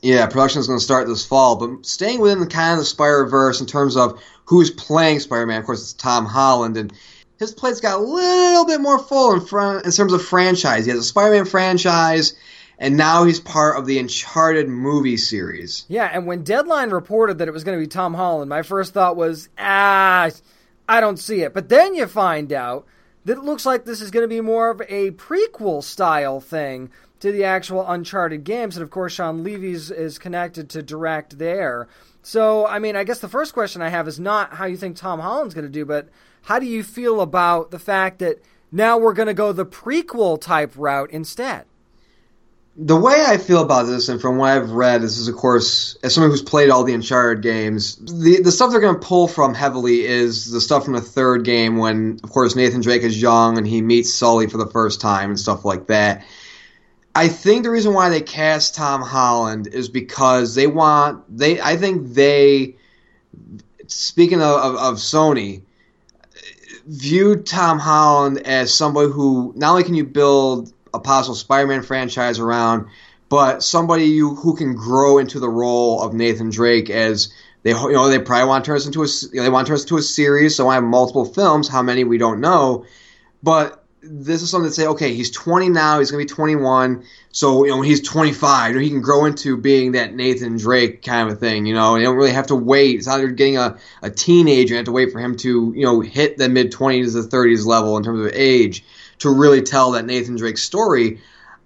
yeah, production is going to start this fall. But staying within the kind of the Spider-Verse in terms of who's playing Spider-Man, of course, it's Tom Holland, and his plate's got a little bit more full in front in terms of franchise. He has a Spider-Man franchise, and now he's part of the Uncharted movie series. Yeah, and when Deadline reported that it was going to be Tom Holland, my first thought was, ah, I don't see it. But then you find out that it looks like this is going to be more of a prequel-style thing to the actual Uncharted games, and of course Sean Levy's is connected to direct there. So, I mean, I guess the first question I have is not how you think Tom Holland's going to do, but how do you feel about the fact that now we're going to go the prequel-type route instead? The way I feel about this, and from what I've read, this is, of course, as someone who's played all the Uncharted games, the, the stuff they're going to pull from heavily is the stuff from the third game when, of course, Nathan Drake is young and he meets Sully for the first time and stuff like that. I think the reason why they cast Tom Holland is because they want... they. I think they, speaking of, of, of Sony, viewed Tom Holland as somebody who not only can you build a possible Spider-Man franchise around, but somebody you, who can grow into the role of Nathan Drake. As they, you know, they probably want to turn us into a you know, they want to turn us into a series, so I have multiple films. How many we don't know, but this is something to say. Okay, he's twenty now. He's going to be twenty-one. So you know, when he's twenty-five, you know, he can grow into being that Nathan Drake kind of a thing. You know, you don't really have to wait. It's not like you're getting a, a teenager. You have to wait for him to you know hit the mid twenties to thirties level in terms of age to really tell that Nathan Drake story.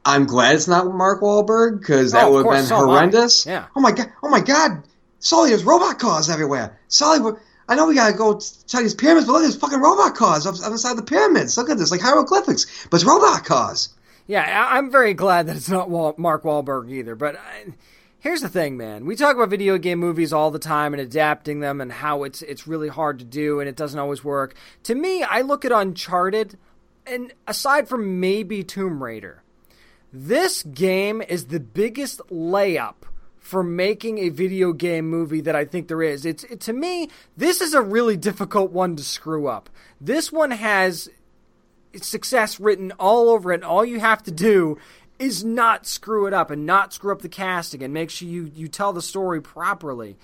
I'm glad it's not Mark Wahlberg, because that oh, would have been so horrendous. Yeah. Oh my god! Oh my god! Sully, there's robot cars everywhere. Sully. I know we gotta go tell these pyramids, but look at these fucking robot cars up, up inside the pyramids. Look at this, like hieroglyphics, but it's robot cars. Yeah, I'm very glad that it's not Wal- Mark Wahlberg either, but I, here's the thing, man. We talk about video game movies all the time and adapting them and how it's it's really hard to do and it doesn't always work. To me, I look at Uncharted, and aside from maybe Tomb Raider, this game is the biggest layup for making a video game movie that I think there is. It's it, to me, this is a really difficult one to screw up. This one has success written all over it. All you have to do is not screw it up and not screw up the casting and make sure you, you tell the story properly.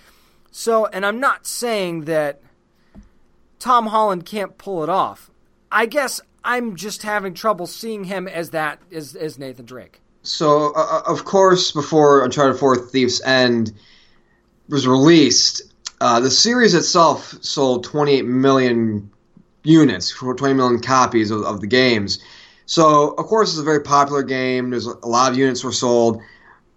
So, and I'm not saying that Tom Holland can't pull it off. I guess I'm just having trouble seeing him as that, as, as Nathan Drake. So, uh, of course, before Uncharted four Thief's End was released, uh, the series itself sold twenty-eight million units, twenty million copies of, of the games. So, of course, it's a very popular game. There's a lot of units were sold.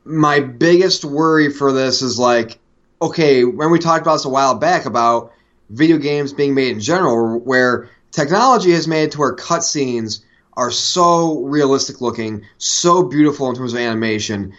My biggest worry for this is, like, okay, when we talked about this a while back about video games being made in general, where technology has made it to where cutscenes are so realistic looking, so beautiful in terms of animation.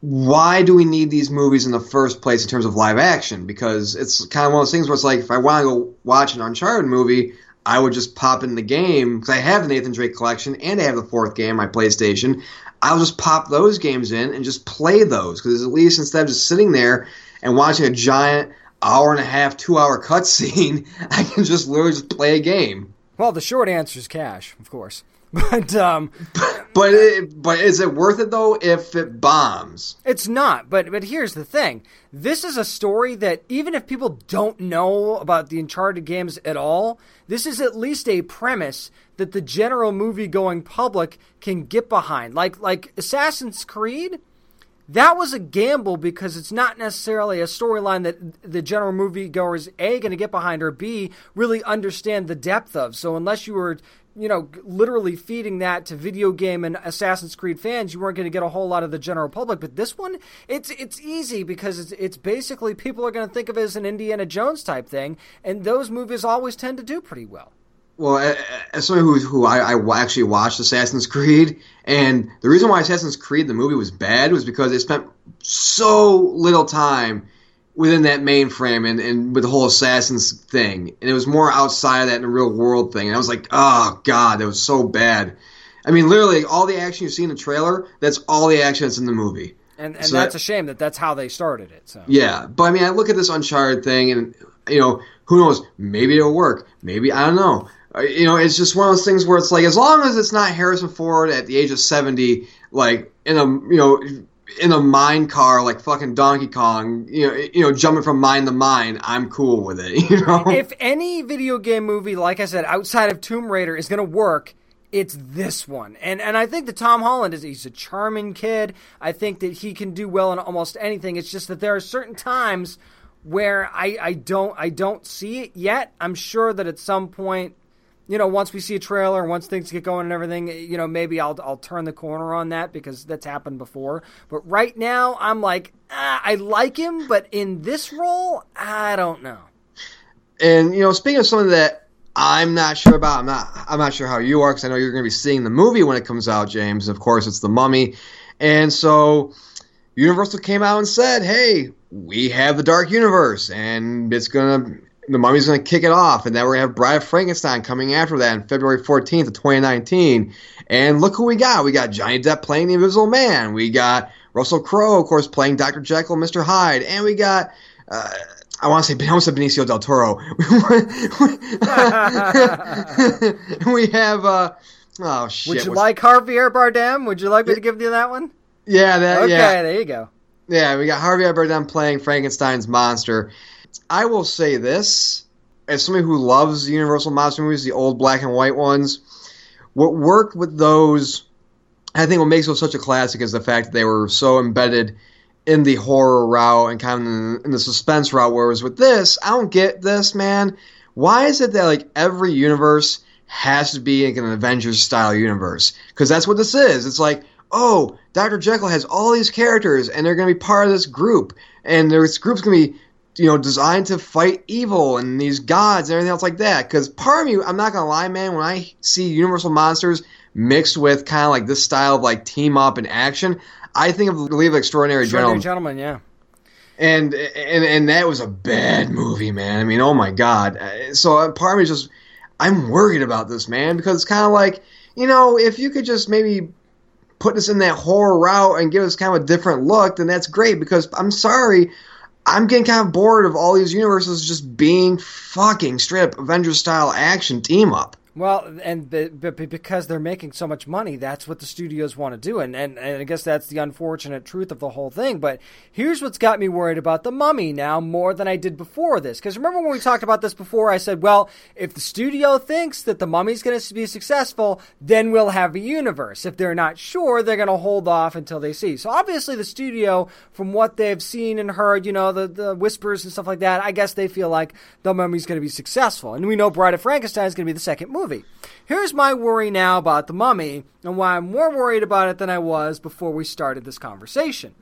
Why do we need these movies in the first place in terms of live action? Because it's kind of one of those things where it's like, if I want to go watch an Uncharted movie, I would just pop in the game, because I have the Nathan Drake collection and I have the fourth game, my PlayStation. I'll just pop those games in and just play those, because at least instead of just sitting there and watching a giant hour and a half, two hour cutscene, I can just literally just play a game. Well, the short answer is cash, of course. But um, But it, but is it worth it though if it bombs? It's not. But but here's the thing: this is a story that even if people don't know about the Uncharted games at all, this is at least a premise that the general movie-going public can get behind. Like like Assassin's Creed, that was a gamble because it's not necessarily a storyline that the general moviegoers A, going to get behind, or B, really understand the depth of. So unless you were, you know, literally feeding that to video game and Assassin's Creed fans, you weren't going to get a whole lot of the general public. But this one, it's it's easy because it's, it's basically people are going to think of it as an Indiana Jones type thing, and those movies always tend to do pretty well. Well, as someone who, who I, I actually watched Assassin's Creed, and the reason why Assassin's Creed, the movie, was bad was because it spent so little time within that mainframe and, and with the whole Assassin's thing. And it was more outside of that in the real world thing. And I was like, oh, God, that was so bad. I mean, literally, all the action you see in the trailer, that's all the action that's in the movie. And, and so that's that, a shame that that's how they started it. So yeah, but I mean, I look at this Uncharted thing, and, you know, who knows? Maybe it'll work. Maybe, I don't know. You know, it's just one of those things where it's like, as long as it's not Harrison Ford at the age of seventy, like in a you know in a mine car, like fucking Donkey Kong, you know, you know, jumping from mine to mine, I'm cool with it. You know, if any video game movie, like I said, outside of Tomb Raider, is gonna work, it's this one. And and I think that Tom Holland, is he's a charming kid. I think that he can do well in almost anything. It's just that there are certain times where I, I don't I don't see it yet. I'm sure that at some point, you know, once we see a trailer, once things get going and everything, you know, maybe I'll I'll turn the corner on that because that's happened before. But right now, I'm like, ah, I like him, but in this role, I don't know. And, you know, speaking of something that I'm not sure about, I'm not I'm not sure how you are, because I know you're going to be seeing the movie when it comes out, James. Of course, it's The Mummy. And so Universal came out and said, hey, we have the Dark Universe, and it's going to... The Mummy's going to kick it off, and then we're going to have Bride of Frankenstein coming after that on February fourteenth of twenty nineteen. And look who we got. We got Johnny Depp playing the Invisible Man. We got Russell Crowe, of course, playing Doctor Jekyll and Mister Hyde. And we got, uh, I want to say, I almost said Benicio Del Toro. we have, uh, oh, shit. Would you What's... like Javier Bardem? Would you like me to give you that one? Yeah. That, okay, yeah. There you go. Yeah, we got Javier Bardem playing Frankenstein's monster. I will say this, as somebody who loves the Universal monster movies, the old black and white ones, what worked with those, I think what makes those such a classic is the fact that they were so embedded in the horror route and kind of in the suspense route, whereas with this, I don't get this, man. Why is it that like every universe has to be like an Avengers-style universe? Because that's what this is. It's like, oh, Doctor Jekyll has all these characters, and they're going to be part of this group, and this group's going to be, you know, designed to fight evil and these gods and everything else like that. Because part of me, I'm not going to lie, man, when I see Universal Monsters mixed with kind of like this style of like team-up and action, I think of the League of Extraordinary Gentlemen. Extraordinary Gentlemen, yeah. And, and, and that was a bad movie, man. I mean, oh my God. So part of me is just, I'm worried about this, man, because it's kind of like, you know, if you could just maybe put us in that horror route and give us kind of a different look, then that's great, because I'm sorry, I'm getting kind of bored of all these universes just being fucking strip Avengers-style action team-up. Well, and b- b- because they're making so much money, that's what the studios want to do, and, and, and I guess that's the unfortunate truth of the whole thing. But here's what's got me worried about The Mummy now more than I did before this. Because remember when we talked about this before, I said, well, if the studio thinks that The Mummy's going to be successful, then we'll have a universe. If they're not sure, they're going to hold off until they see. So obviously the studio, from what they've seen and heard, you know, the, the whispers and stuff like that, I guess they feel like The Mummy's going to be successful. And we know Bride of Frankenstein is going to be the second movie. Movie. Here's my worry now about The Mummy and why I'm more worried about it than I was before we started this conversation.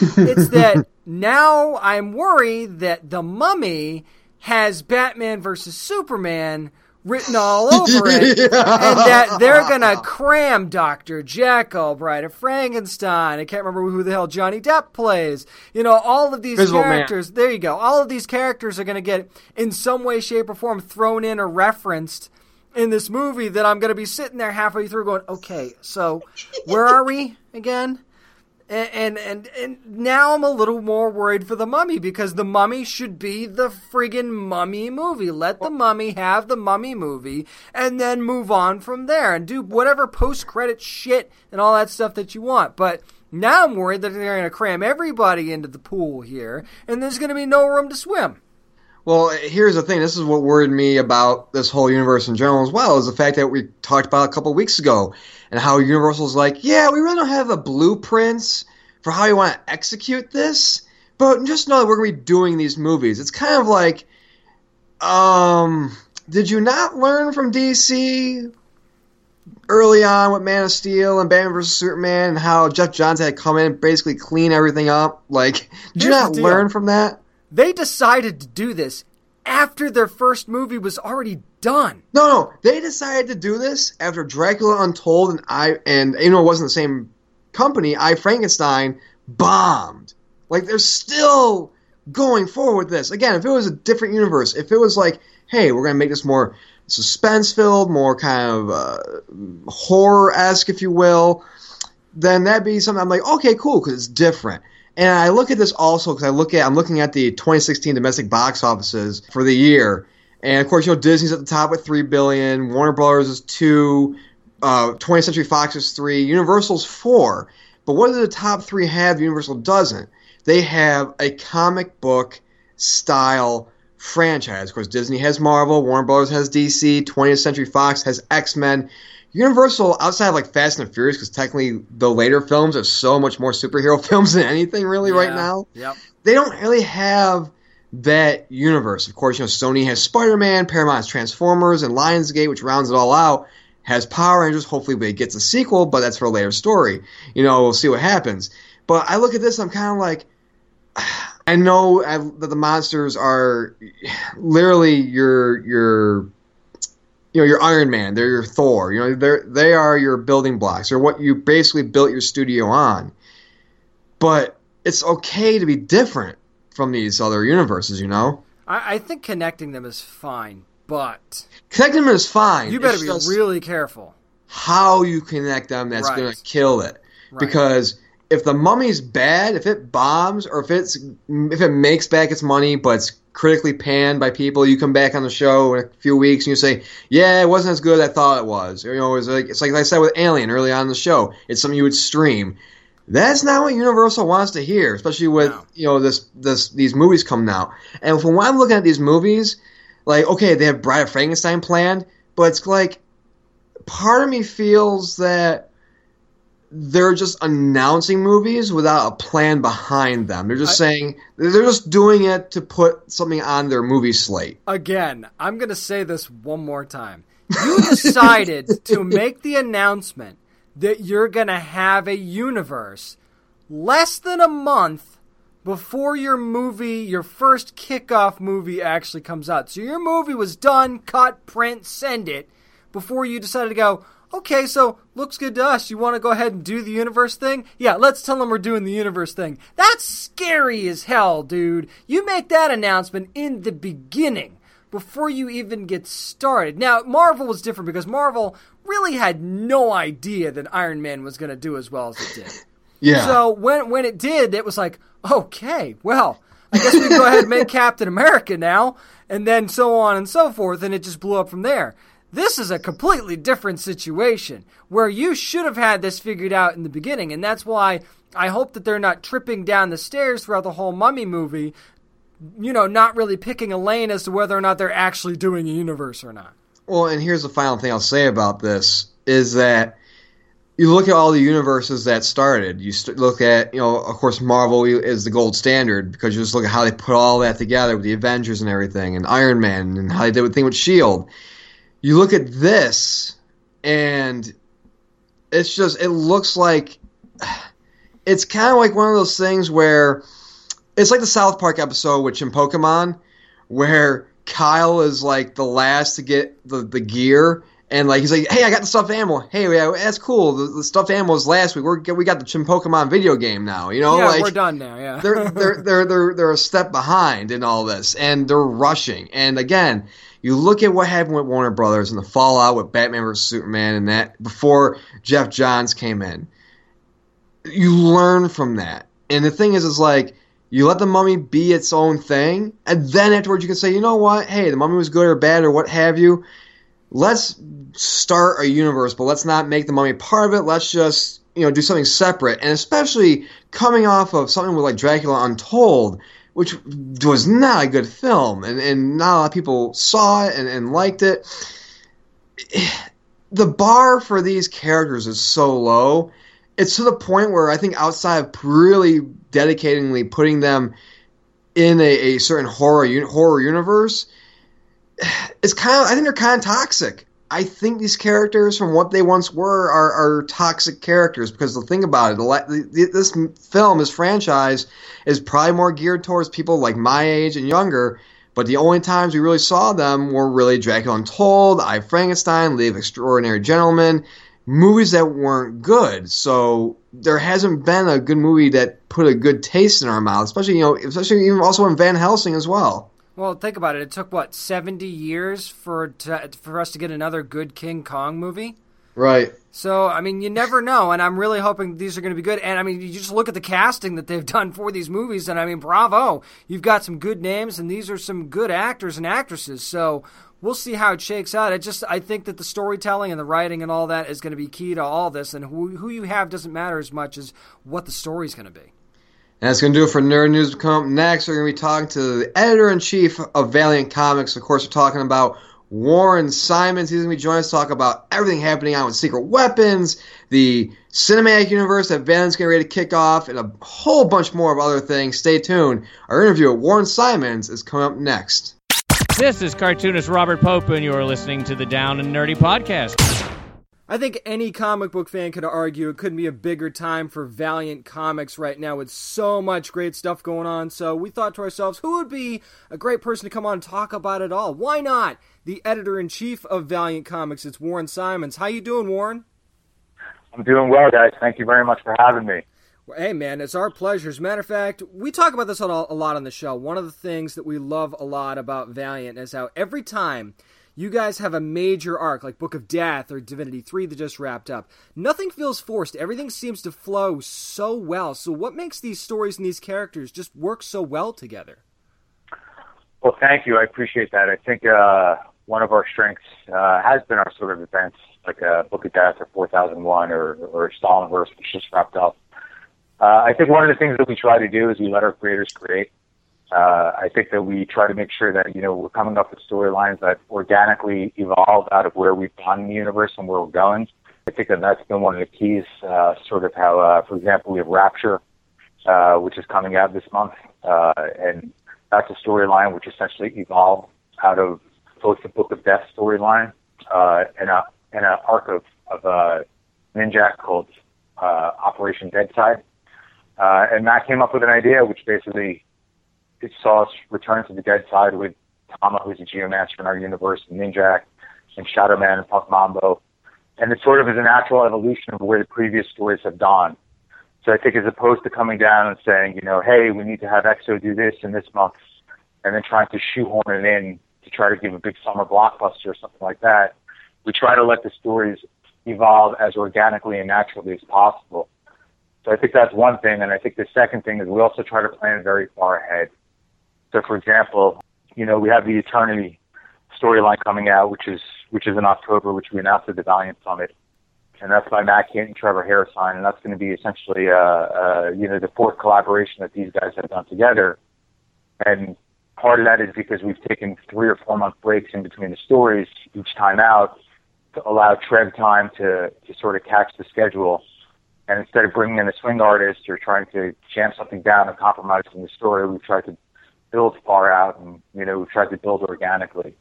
It's that now I'm worried that The Mummy has Batman versus Superman written all over it, yeah. And that they're going to cram Doctor Jekyll, Bride of Frankenstein, I can't remember who the hell Johnny Depp plays, you know, all of these Visual characters, man. There you go, all of these characters are going to get in some way, shape, or form thrown in or referenced in this movie that I'm going to be sitting there halfway through going, okay, so where are we again? And, and and now I'm a little more worried for The Mummy, because The Mummy should be the friggin' Mummy movie. Let The Mummy have The Mummy movie and then move on from there and do whatever post-credit shit and all that stuff that you want. But now I'm worried that they're going to cram everybody into the pool here and there's going to be no room to swim. Well, here's the thing. This is what worried me about this whole universe in general as well, is the fact that we talked about a couple weeks ago and how Universal's like, yeah, we really don't have a blueprints for how you want to execute this, but just know that we're going to be doing these movies. It's kind of like, um, did you not learn from D C early on with Man of Steel and Batman versus Superman and how Jeff Johns had to come in and basically clean everything up? Like, did you not learn from that? They decided to do this after their first movie was already done. No, no. They decided to do this after Dracula Untold and, I, and even though it wasn't the same company, I, Frankenstein, bombed. Like, they're still going forward with this. Again, if it was a different universe, if it was like, hey, we're going to make this more suspense-filled, more kind of uh, horror-esque, if you will, then that'd be something I'm like, okay, cool, because it's different. And I look at this also because I look at I'm looking at the twenty sixteen domestic box offices for the year, and of course, you know, Disney's at the top with three billion, Warner Brothers is two, uh, twentieth Century Fox is three, Universal's four. But what do the top three have? Universal doesn't. They have a comic book style franchise. Of course, Disney has Marvel, Warner Brothers has D C, twentieth Century Fox has X-Men. Universal, outside of like Fast and Furious, because technically the later films have so much more superhero films than anything really yeah. right now. Yep. They don't really have that universe. Of course, you know, Sony has Spider-Man, Paramount has Transformers, and Lionsgate, which rounds it all out, has Power Rangers. Hopefully it gets a sequel, but that's for a later story. You know, we'll see what happens. But I look at this, I'm kind of like, I know that the monsters are literally your your... You know, your Iron Man, they're your Thor. You know, they're they are your building blocks. They're what you basically built your studio on. But it's okay to be different from these other universes, you know? I, I think connecting them is fine, but connecting them is fine. You better be really careful how you connect them. That's right. Going to kill it. Right. Because if The Mummy's bad, if it bombs, or if it's if it makes back its money, but it's critically panned by people, you come back on the show in a few weeks and you say, yeah, it wasn't as good as I thought it was. You know, it was like, it's like I said with Alien early on in the show. It's something you would stream. That's not what Universal wants to hear, especially with, no. you know, this this these movies coming out. And from when I'm looking at these movies, like, okay, they have Bride of Frankenstein planned, but it's like, part of me feels that they're just announcing movies without a plan behind them. They're just I, saying they're just doing it to put something on their movie slate. Again, I'm going to say this one more time. You decided to make the announcement that you're going to have a universe less than a month before your movie, your first kickoff movie actually comes out. So your movie was done, cut, print, send it before you decided to go, okay, so looks good to us. You want to go ahead and do the universe thing? Yeah, let's tell them we're doing the universe thing. That's scary as hell, dude. You make that announcement in the beginning before you even get started. Now, Marvel was different because Marvel really had no idea that Iron Man was going to do as well as it did. Yeah. So when when it did, it was like, okay, well, I guess we can go ahead and make Captain America now, and then so on and so forth, and it just blew up from there. This is a completely different situation where you should have had this figured out in the beginning, and that's why I hope that they're not tripping down the stairs throughout the whole Mummy movie, you know, not really picking a lane as to whether or not they're actually doing a universe or not. Well, and here's the final thing I'll say about this, is that you look at all the universes that started. You st- look at, you know, of course, Marvel is the gold standard because you just look at how they put all that together with the Avengers and everything, and Iron Man, and how they did the thing with S H I E L D. You look at this, and it's just, it looks like, it's kind of like one of those things where, it's like the South Park episode which in Pokemon, where Kyle is like the last to get the, the gear, and like he's like, hey, I got the stuffed animal. Hey, yeah, that's cool. The, the stuffed animal was last week. We're, we got the Chimpokemon video game now. You know, yeah, like, we're done now. Yeah, they're they're they're they're they're a step behind in all this, and they're rushing. And again, you look at what happened with Warner Brothers and the fallout with Batman versus Superman and that before Jeff Johns came in. you learn from that. And the thing is, it's like, you let the mummy be its own thing, and then afterwards you can say, you know what, hey, the mummy was good or bad or what have you. Let's start a universe, but let's not make the mummy part of it. Let's just, you know, do something separate. And especially coming off of something with, like, Dracula Untold, which was not a good film, and, and not a lot of people saw it and, and liked it. The bar for these characters is so low. It's to the point where I think outside of really dedicatingly putting them in a, a certain horror un- horror universe, it's kind of, I think they're kind of toxic. I think these characters, from what they once were, are, are toxic characters, because the thing about it, the, the, this film, this franchise, is probably more geared towards people like my age and younger. But the only times we really saw them were really Dracula Untold, I, Frankenstein, League of Extraordinary Gentlemen. Movies that weren't good, so there hasn't been a good movie that put a good taste in our mouth, especially, you know, especially even also in Van Helsing as well. Well, think about it. It took, what, seventy years for to, for us to get another good King Kong movie? Right. So, I mean, you never know, and I'm really hoping these are going to be good. And, I mean, you just look at the casting that they've done for these movies, and, I mean, bravo. You've got some good names, and these are some good actors and actresses, so... We'll see how it shakes out. I just I think that the storytelling and the writing and all that is going to be key to all this, and who who you have doesn't matter as much as what the story's going to be. And that's going to do it for Nerd News. Next, we're going to be talking to the editor-in-chief of Valiant Comics. Of course, we're talking about Warren Simons. He's going to be joining us to talk about everything happening on with Secret Weapons, the cinematic universe that Valiant's getting ready to kick off, and a whole bunch more of other things. Stay tuned. Our interview with Warren Simons is coming up next. This is cartoonist Robert Pope, and you are listening to the Down and Nerdy Podcast. I think any comic book fan could argue it couldn't be a bigger time for Valiant Comics right now, with so much great stuff going on. So we thought to ourselves, who would be a great person to come on and talk about it all? Why not the editor-in-chief of Valiant Comics? It's Warren Simons. How you doing, Warren? I'm doing well, guys. Thank you very much for having me. Hey, man, it's our pleasure. As a matter of fact, we talk about this a lot on the show. One of the things that we love a lot about Valiant is how every time you guys have a major arc, like Book of Death or Divinity three that just wrapped up, nothing feels forced. Everything seems to flow so well. So what makes these stories and these characters just work so well together? Well, thank you. I appreciate that. I think uh, one of our strengths uh, has been our sort of events, like uh, Book of Death or four thousand one or, or Stalinverse, which just wrapped up. Uh, I think one of the things that we try to do is we let our creators create. Uh, I think that we try to make sure that, you know, we're coming up with storylines that organically evolve out of where we've gone in the universe and where we're going. I think that that's been one of the keys, uh, sort of how, uh, for example, we have Rapture, uh, which is coming out this month. Uh, and that's a storyline which essentially evolved out of both the Book of Death storyline, uh, and a, and an arc of, of, uh, Ninjak called, uh, Operation Deadside. Uh, and Matt came up with an idea, which basically it saw us return to the dead side with Tama, who's a geomancer in our universe, and Ninjak, and Shadow Man, and Puck Mambo. And it sort of is a natural evolution of where the previous stories have gone. So I think as opposed to coming down and saying, you know, hey, we need to have X O do this in this month, and then trying to shoehorn it in to try to give a big summer blockbuster or something like that, we try to let the stories evolve as organically and naturally as possible. So I think that's one thing, and I think the second thing is we also try to plan very far ahead. So, for example, you know, we have the Eternity storyline coming out, which is which is in October, which we announced at the Valiant Summit, and that's by Matt Kent and Trevor Harrison, and that's going to be essentially, uh, uh, you know, the fourth collaboration that these guys have done together. And part of that is because we've taken three or four-month breaks in between the stories each time out to allow Trev time to, to sort of catch the schedule. And instead of bringing in a swing artist or trying to jam something down and compromising the story, we've tried to build far out, and, you know, we've tried to build organically.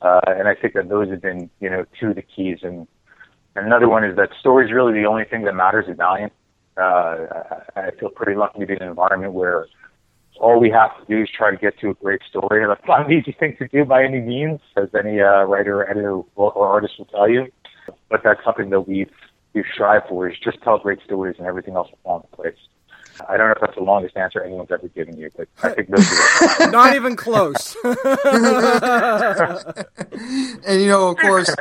Uh, and I think that those have been, you know, two of the keys. And, and another one is that story is really the only thing that matters at Valiant. Uh, I feel pretty lucky to be in an environment where all we have to do is try to get to a great story. That's not an easy thing to do by any means, as any uh, writer, editor, or artist will tell you. But that's something that we've you strive for is just tell great stories, and everything else will fall into place. I don't know if that's the longest answer anyone's ever given you, but I think those are not even close. And, you know, of course,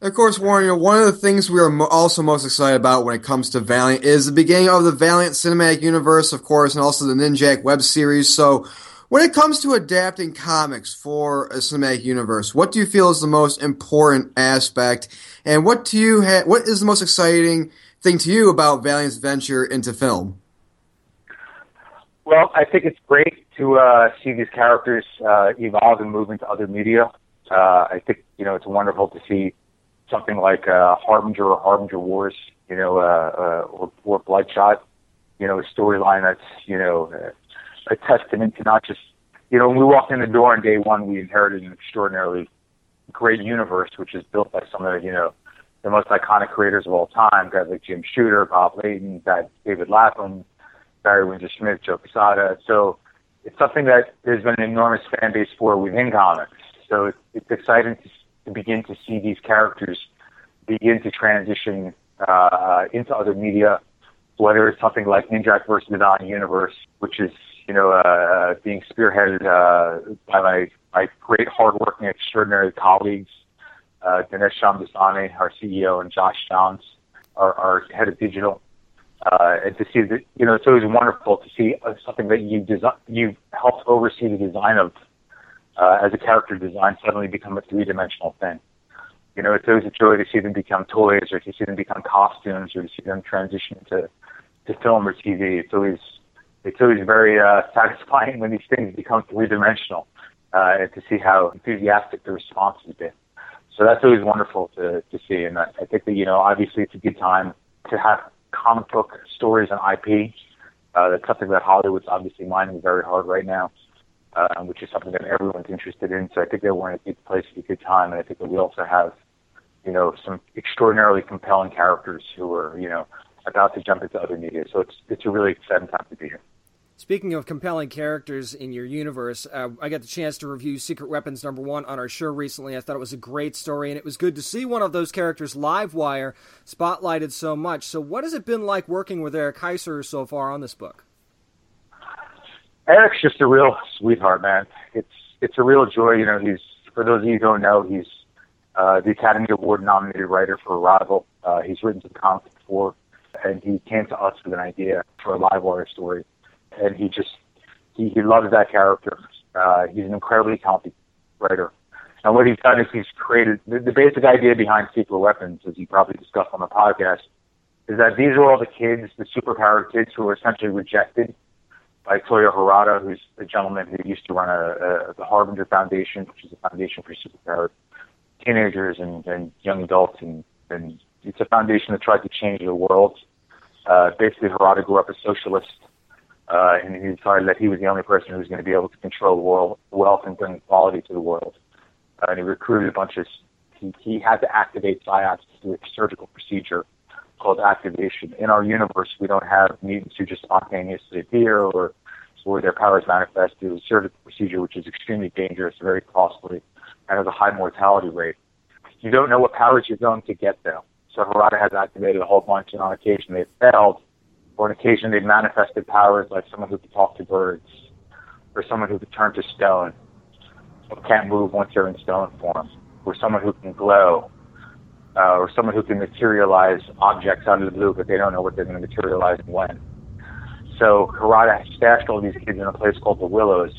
Of course, Warrior, one of the things we are mo- also most excited about when it comes to Valiant is the beginning of the Valiant Cinematic Universe, of course, and also the Ninjak web series. So, when it comes to adapting comics for a cinematic universe, what do you feel is the most important aspect, and what do you ha- what is the most exciting thing to you about Valiant's venture into film? Well, I think it's great to uh, see these characters uh, evolve and move into other media. Uh, I think, you know, it's wonderful to see something like uh, Harbinger or Harbinger Wars, you know, uh, uh, or, or Bloodshot, you know, a storyline that's, you know, uh, a testament to not just, you know, when we walked in the door on day one, we inherited an extraordinarily great universe, which is built by some of the, you know, the most iconic creators of all time, guys like Jim Shooter, Bob Layton, David Lapham, Barry Windsor Smith, Joe Quesada. So it's something that there's been an enormous fan base for within comics. So it's, it's exciting to, to begin to see these characters begin to transition uh, into other media, whether it's something like Ninjak versus the Valiant Universe, which is, you know, uh, being spearheaded uh, by my, my great, hardworking, extraordinary colleagues, uh, Dinesh Shamdasani, our C E O, and Josh Jones, our, our head of digital. Uh, and to see that, you know, it's always wonderful to see something that you design, you've helped oversee the design of uh, as a character design suddenly become a three-dimensional thing. You know, it's always a joy to see them become toys, or to see them become costumes, or to see them transition to, to film or T V. It's always it's always very uh, satisfying when these things become three-dimensional, uh, and to see how enthusiastic the response has been. So that's always wonderful to, to see. And I, I think that, you know, obviously it's a good time to have comic book stories and I P. Uh, that's something that Hollywood's obviously mining very hard right now, uh, which is something that everyone's interested in. So I think that we're in a good place at a good time. And I think that we also have, you know, some extraordinarily compelling characters who are, you know, about to jump into other media. So it's it's a really exciting time to be here. Speaking of compelling characters in your universe, uh, I got the chance to review Secret Weapons number one on our show recently. I thought it was a great story, and it was good to see one of those characters, Livewire, spotlighted so much. So what has it been like working with Eric Heiser so far on this book? Eric's just a real sweetheart, man. It's it's a real joy. You know, he's, for those of you who don't know, he's uh, the Academy Award-nominated writer for Arrival. Uh, he's written some comics before, and he came to us with an idea for a Livewire story. And he just, he, he loves that character. Uh, he's an incredibly talented writer. And what he's done is he's created, the, the basic idea behind Secret Weapons, as you probably discussed on the podcast, is that these are all the kids, the superpowered kids who were essentially rejected by Toyo Harada, who's a gentleman who used to run a, a, the Harbinger Foundation, which is a foundation for superpowered teenagers and, and young adults. And, and it's a foundation that tried to change the world. Uh, basically, Harada grew up a socialist. Uh, and he decided that he was the only person who was going to be able to control world wealth and bring quality to the world. Uh, and he recruited a bunch of... He, he had to activate psyops through a surgical procedure called activation. In our universe, we don't have mutants who just spontaneously appear or, or their powers manifest through a surgical procedure, which is extremely dangerous, very costly, and has a high mortality rate. You don't know what powers you're going to get, though. So Harada has activated a whole bunch, and on occasion they've failed. Or on occasion, they've manifested powers like someone who can talk to birds, or someone who can turn to stone, or can't move once they're in stone form, or someone who can glow, uh, or someone who can materialize objects out of the blue, but they don't know what they're going to materialize and when. So Harada stashed all these kids in a place called the Willows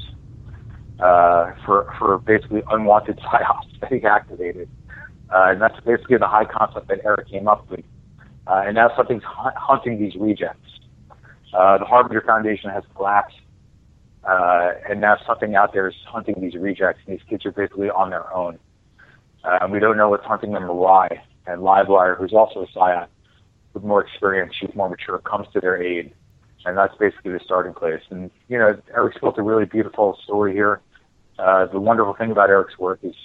uh, for, for basically unwanted psyops that he activated. Uh, and that's basically the high concept that Eric came up with. Uh, and now something's hunting these rejects. Uh, the Harbinger Foundation has collapsed, uh, and now something out there is hunting these rejects, and these kids are basically on their own. Uh, we don't know what's hunting them or why, and Livewire, who's also a psyop, with more experience, she's more mature, comes to their aid, and that's basically the starting place. And, you know, Eric's built a really beautiful story here. Uh, the wonderful thing about Eric's work is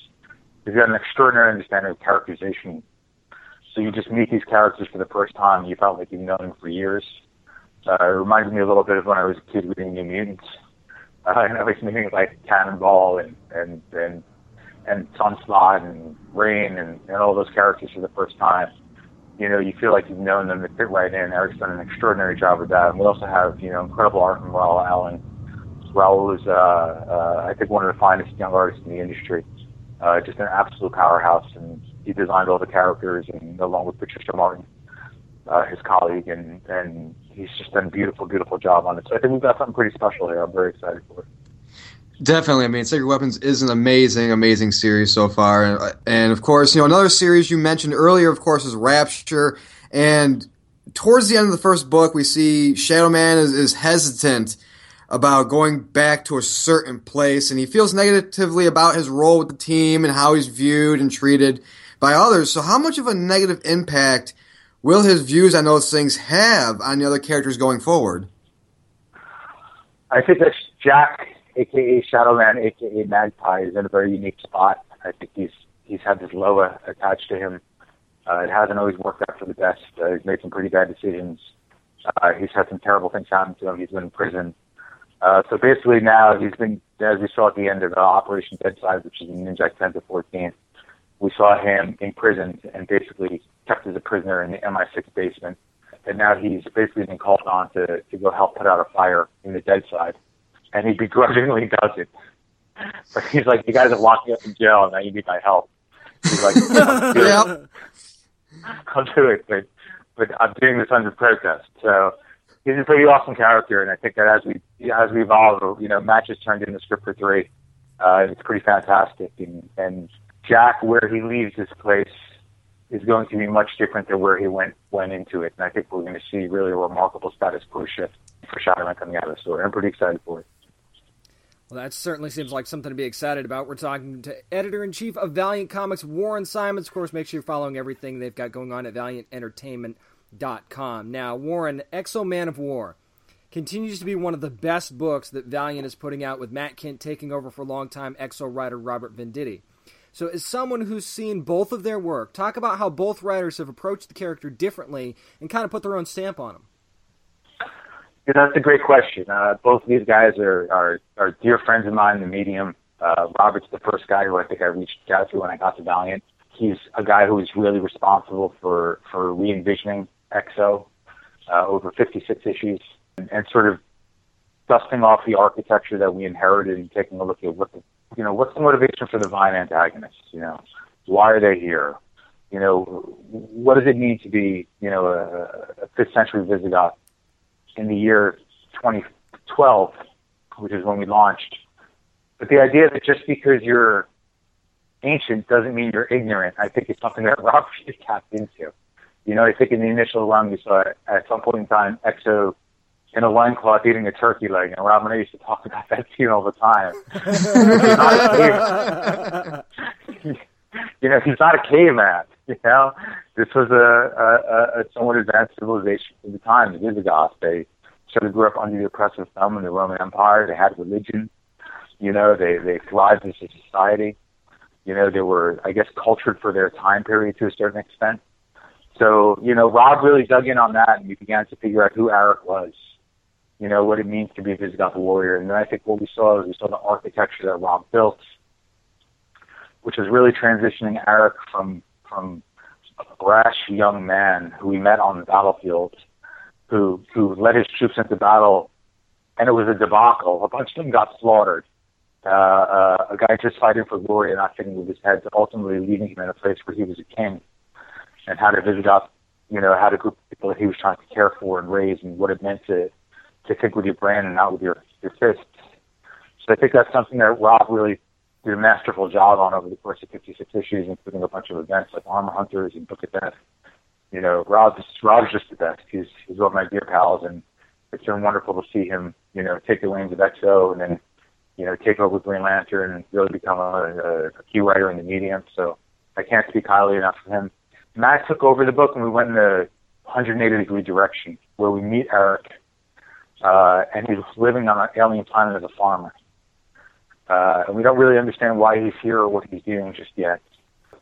he's got an extraordinary understanding of characterization. So you just meet these characters for the first time. You felt like you've known them for years. Uh, it reminded me a little bit of when I was a kid reading New Mutants. Uh, and I was meeting like Cannonball and and and, and Sunspot and Rain and, and all those characters for the first time. You know, you feel like you've known them. They fit right in. Eric's done an extraordinary job with that. And we also have, you know, incredible art from Raoul Allen. Raoul is, uh, uh, I think, one of the finest young artists in the industry. Uh, just an absolute powerhouse. And he designed all the characters, and along with Patricia Martin, uh, his colleague, and, and he's just done a beautiful, beautiful job on it. So I think we've got something pretty special here. I'm very excited for it. Definitely. I mean, Sacred Weapons is an amazing, amazing series so far. And, of course, you know, another series you mentioned earlier, of course, is Rapture. And towards the end of the first book, we see Shadow Man is, is hesitant about going back to a certain place, and he feels negatively about his role with the team and how he's viewed and treated by others. So how much of a negative impact will his views on those things have on the other characters going forward? I think that's Jack, a k a. Shadow Man, a k a. Magpie, is in a very unique spot. I think he's he's had this loa attached to him. Uh, it hasn't always worked out for the best. Uh, he's made some pretty bad decisions. Uh, he's had some terrible things happen to him. He's been in prison. Uh, so basically now he's been, as we saw at the end of uh, Operation Deadside, which is in Ninjak ten to fourteen, we saw him imprisoned and basically kept as a prisoner in the M I six basement. And now he's basically been called on to, to go help put out a fire in the Deadside. And he begrudgingly does it. But he's like, you guys have locked me up in jail, and now you need my help. He's like, I'll do it. I'll do it, but, but I'm doing this under protest. So he's a pretty awesome character, and I think that as we as we evolve, you know, Matt just turned in the script for three. Uh, it's pretty fantastic. And, and Jack, where he leaves this place, is going to be much different than where he went went into it. And I think we're going to see really a remarkable status quo shift for Shadowman coming out of the story. I'm pretty excited for it. Well, that certainly seems like something to be excited about. We're talking to Editor-in-Chief of Valiant Comics, Warren Simons. Of course, make sure you're following everything they've got going on at Valiant Entertainment dot com. Now, Warren, Exo Man of War continues to be one of the best books that Valiant is putting out, with Matt Kent taking over for longtime Exo writer Robert Venditti. So as someone who's seen both of their work, talk about how both writers have approached the character differently and kind of put their own stamp on them. Yeah, that's a great question. Uh, both of these guys are, are, are dear friends of mine in the medium. Uh, Robert's the first guy who I think I reached out to when I got to Valiant. He's a guy who is really responsible for, for re-envisioning Exo, uh, over fifty-six issues, and, and sort of dusting off the architecture that we inherited and taking a look at what the, you know, what's the motivation for the Vine antagonists? You know, why are they here? You know, what does it mean to be, you know, a, a fifth century Visigoth in the year twenty twelve, which is when we launched? But the idea that just because you're ancient doesn't mean you're ignorant, I think it's something that Robert just tapped into. You know, I think in the initial run, we saw at some point in time, Exo in a loincloth eating a turkey leg. And Robin and I used to talk about that scene all the time. You know, he's not a caveman, you know. This was a, a, a somewhat advanced civilization at the time. The Visigoths, they sort of grew up under the oppressive thumb of the Roman Empire. They had religion. You know, they, they thrived as a society. You know, they were, I guess, cultured for their time period to a certain extent. So, you know, Rob really dug in on that, and we began to figure out who Eric was, you know, what it means to be a Visigoth warrior. And then I think what we saw is we saw the architecture that Rob built, which is really transitioning Eric from from a brash young man who we met on the battlefield, who who led his troops into battle, and it was a debacle. A bunch of them got slaughtered. Uh, uh, a guy just fighting for glory and not thinking with his head, to ultimately leaving him in a place where he was a king, and how to visit up, you know, how to group of people that he was trying to care for and raise, and what it meant to, to think with your brain and not with your, your fists. So I think that's something that Rob really did a masterful job on over the course of fifty-six issues, including a bunch of events like Armor Hunters and Book of Death. You know, Rob's, Rob's just the best. He's, he's one of my dear pals, and it's been wonderful to see him, you know, take the wings of Exo and then, you know, take over Green Lantern and really become a, a key writer in the medium. So I can't speak highly enough of him. Matt took over the book, and we went in a one hundred eighty degree direction where we meet Eric, uh, and he's living on an alien planet as a farmer. Uh, and we don't really understand why he's here or what he's doing just yet.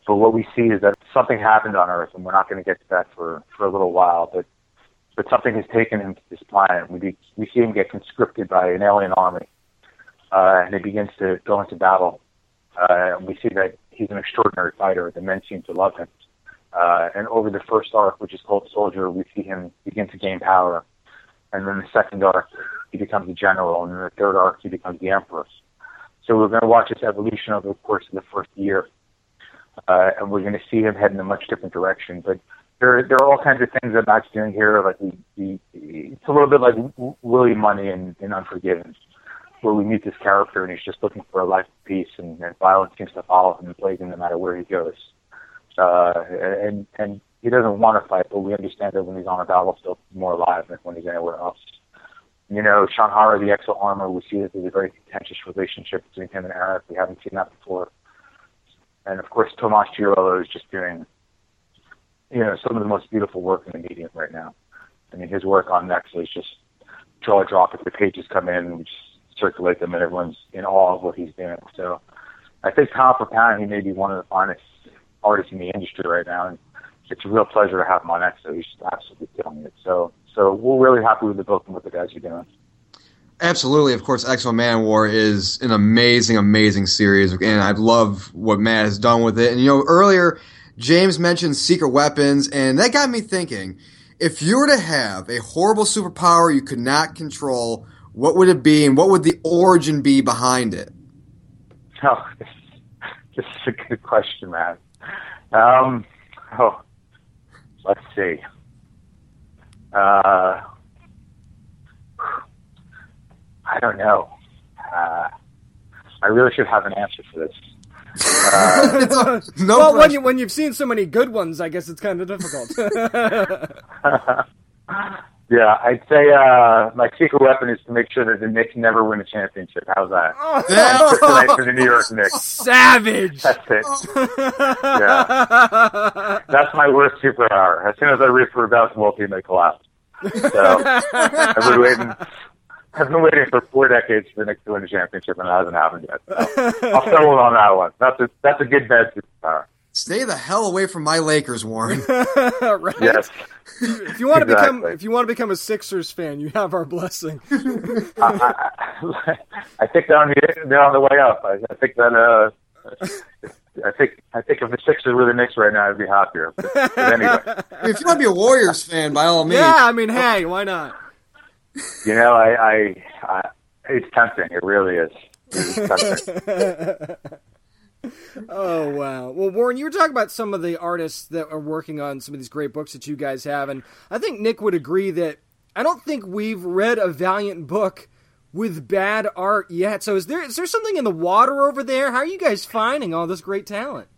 But what we see is that something happened on Earth, and we're not going to get to that for, for a little while. But but something has taken him to this planet. We be, we see him get conscripted by an alien army, uh, and he begins to go into battle. Uh, and we see that he's an extraordinary fighter. The men seem to love him. Uh, and over the first arc, which is called Soldier, we see him begin to gain power. And then the second arc, he becomes a general. And then the third arc, he becomes the emperor. So we're going to watch this evolution over the course of the first year. uh, and we're going to see him head in a much different direction. But there, there are all kinds of things that Matt's doing here. Like we, we, it's a little bit like Willie Money in, in Unforgiven, where we meet this character and he's just looking for a life of peace, and, and violence seems to follow him and plague him no matter where he goes. Uh, and and he doesn't want to fight, but we understand that when he's on a battlefield, he's more alive than when he's anywhere else. You know, Shanhara, the Exo Armor, we see that there's a very contentious relationship between him and Eric. We haven't seen that before. And, of course, Tomas Giorello is just doing, you know, some of the most beautiful work in the medium right now. I mean, his work on Next is just jaw-dropping. The pages come in, and we just circulate them, and everyone's in awe of what he's doing. So I think pound for pound, he may be one of the finest artists in the industry right now. And it's a real pleasure to have him on Exo. He's just absolutely killing it. So... So we're really happy with the book and what the guys are doing. Absolutely. Of course, X-Men Man War is an amazing, amazing series, and I love what Matt has done with it. And, you know, earlier James mentioned secret weapons, and that got me thinking, if you were to have a horrible superpower you could not control, what would it be, and what would the origin be behind it? Oh, this, this is a good question, Matt. Um, oh, let's see. Uh, I don't know. Uh, I really should have an answer for this. Uh, no well, when, you, when you've seen so many good ones, I guess it's kind of difficult. Yeah, I'd say uh, my secret weapon is to make sure that the Knicks never win a championship. How's that? Oh, that's tonight for the New York Knicks. Savage! That's it. Yeah. That's my worst superpower. As soon as I reach for a basketball team, they collapse. So I've been waiting, I've been waiting for four decades for the Knicks to win a championship, and it hasn't happened yet. So I'll settle on that one. That's a, that's a good, bad superpower. Stay the hell away from my Lakers, Warren. Right? Yes. If you want to exactly. become, if you want to become a Sixers fan, you have our blessing. I, I, I think they're on the, they're on the way up. I, I think that. Uh, I think I think if the Sixers were the Knicks right now, I'd be happier. But, but anyway, if you want to be a Warriors fan, by all means. Yeah, I mean, hey, why not? You know, I, I, I it's tempting. It really is. It's tempting. Oh, wow. Well, Warren, you were talking about some of the artists that are working on some of these great books that you guys have, and I think Nick would agree that I don't think we've read a Valiant book with bad art yet. So is there is there something in the water over there? How are you guys finding all this great talent?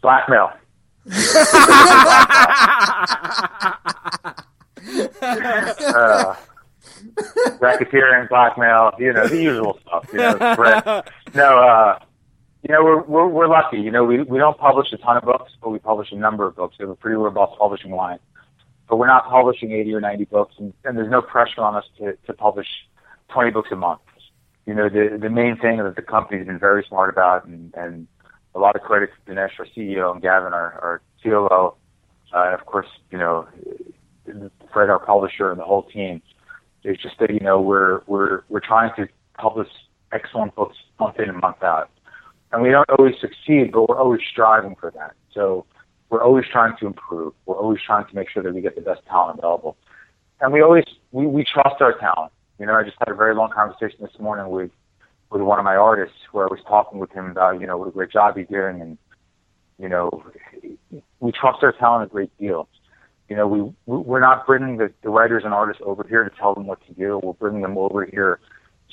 Blackmail. uh. Racketeering, blackmail, you know, the usual stuff. You know, threat. No, uh... You know, we're, we're we're lucky. You know, we, we don't publish a ton of books, but we publish a number of books. We have a pretty robust publishing line. But we're not publishing eighty or ninety books, and, and there's no pressure on us to, to publish twenty books a month. You know, the the main thing that the company's been very smart about, and, and a lot of credit to Dinesh, our C E O, and Gavin, our, our C O O, uh, and, of course, you know, Fred, our publisher, and the whole team, is just that, you know, we're, we're, we're trying to publish excellent books month in and month out. And we don't always succeed, but we're always striving for that. So we're always trying to improve. We're always trying to make sure that we get the best talent available. And we always, we, we trust our talent. You know, I just had a very long conversation this morning with, with one of my artists where I was talking with him about, you know, what a great job he's doing. And, you know, we trust our talent a great deal. You know, we, we're not bringing the, the writers and artists over here to tell them what to do. We're bringing them over here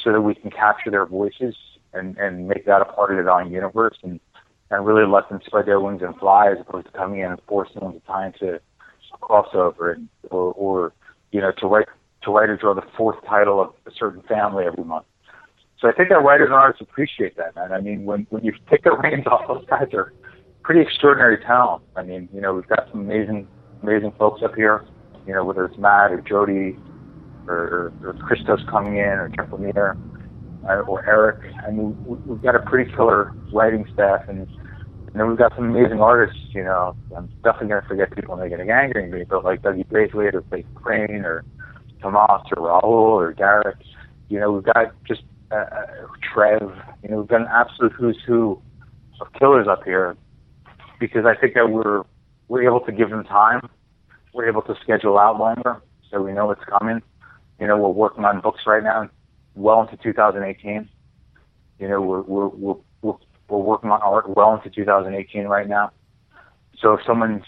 so that we can capture their voices and, and make that a part of the Valiant universe, and, and really let them spread their wings and fly, as opposed to coming in and forcing them to tie into crossover, and, or, or, you know, to write to write or draw the fourth title of a certain family every month. So I think that writers and artists appreciate that, man. I mean, when, when you take the reins off, those guys are pretty extraordinary talent. I mean, you know, we've got some amazing, amazing folks up here, you know, whether it's Matt or Jody or, or, or Christos coming in, or Jeff Lemire, or Eric. I mean, we've got a pretty killer writing staff, and, and then we've got some amazing artists. You know, I'm definitely going to forget people when they're getting angry at me, but like Dougie Braithwaite, or Blake Crane, or Tomas, or Raul, or Garrick. You know, we've got just uh, Trev. You know, we've got an absolute who's who of killers up here, because I think that we're we're able to give them time. We're able to schedule out longer, so we know it's coming. You know, we're working on books right now, well into two thousand eighteen. You know, we're, we're, we're, we're we're working on art well into two thousand eighteen right now. So if someone's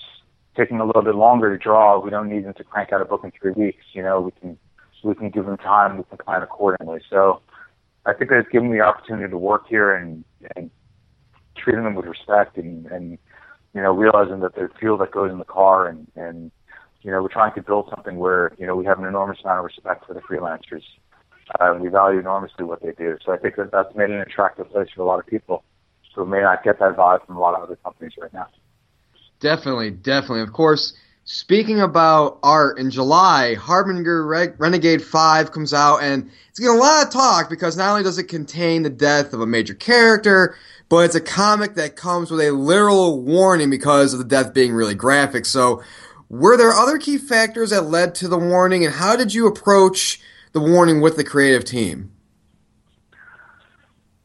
taking a little bit longer to draw, we don't need them to crank out a book in three weeks. You know, we can we can give them time. We can plan accordingly. So I think that it's given me the opportunity to work here and, and treating them with respect and, and, you know, realizing that there's fuel that goes in the car and, and, you know, we're trying to build something where, you know, we have an enormous amount of respect for the freelancers. Uh, we value enormously what they do. So I think that that's made an attractive place for a lot of people who may not get that vibe from a lot of other companies right now. Definitely, definitely. Of course, speaking about art, in July, Harbinger Re- Renegade five comes out, and it's getting a lot of talk because not only does it contain the death of a major character, but it's a comic that comes with a literal warning because of the death being really graphic. So were there other key factors that led to the warning, and how did you approach the warning with the creative team?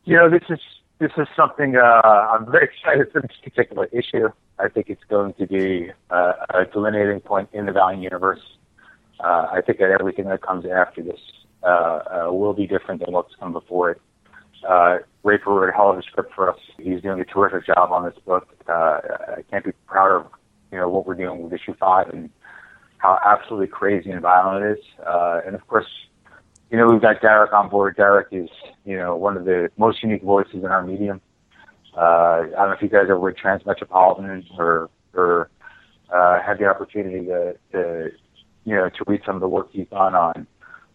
You know, this is this is something uh, I'm very excited for this particular issue. I think it's going to be uh, a delineating point in the Valiant universe. Uh, I think that everything that comes after this uh, uh, will be different than what's come before it. Uh, Ray Perot, a hell of a script for us. He's doing a terrific job on this book. Uh, I can't be prouder of you know what we're doing with issue five and how absolutely crazy and violent it is. Uh, and of course, you know, we've got Garrick on board. Garrick is, you know, one of the most unique voices in our medium. Uh, I don't know if you guys ever read Transmetropolitan or, or uh, had the opportunity to, to, you know, to read some of the work he's done on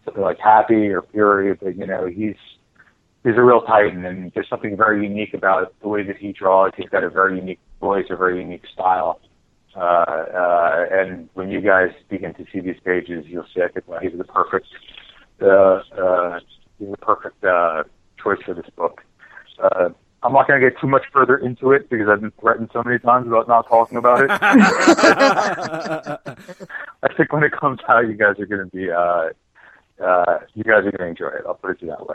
something like Happy or Fury, but, you know, he's he's a real titan, and there's something very unique about the way that he draws. He's got a very unique voice, a very unique style. Uh, uh, and when you guys begin to see these pages, you'll see, I think, well, he's the perfect... Uh, uh, is the perfect uh, choice for this book. Uh, I'm not going to get too much further into it because I've been threatened so many times about not talking about it. I think when it comes out, you guys are going to be, uh, uh, you guys are going to enjoy it. I'll put it that way.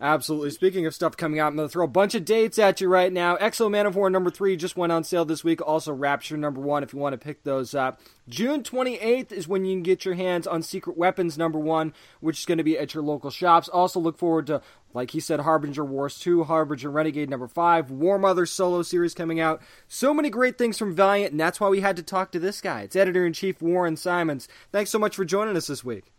Absolutely. Speaking of stuff coming out, I'm going to throw a bunch of dates at you right now. X O Man of War number three just went on sale this week. Also, Rapture number one, if you want to pick those up. June twenty-eighth is when you can get your hands on Secret Weapons number one, which is going to be at your local shops. Also, look forward to, like he said, Harbinger Wars two, Harbinger Renegade number five, War Mother solo series coming out. So many great things from Valiant, and that's why we had to talk to this guy. It's Editor-in-Chief Warren Simons. Thanks so much for joining us this week.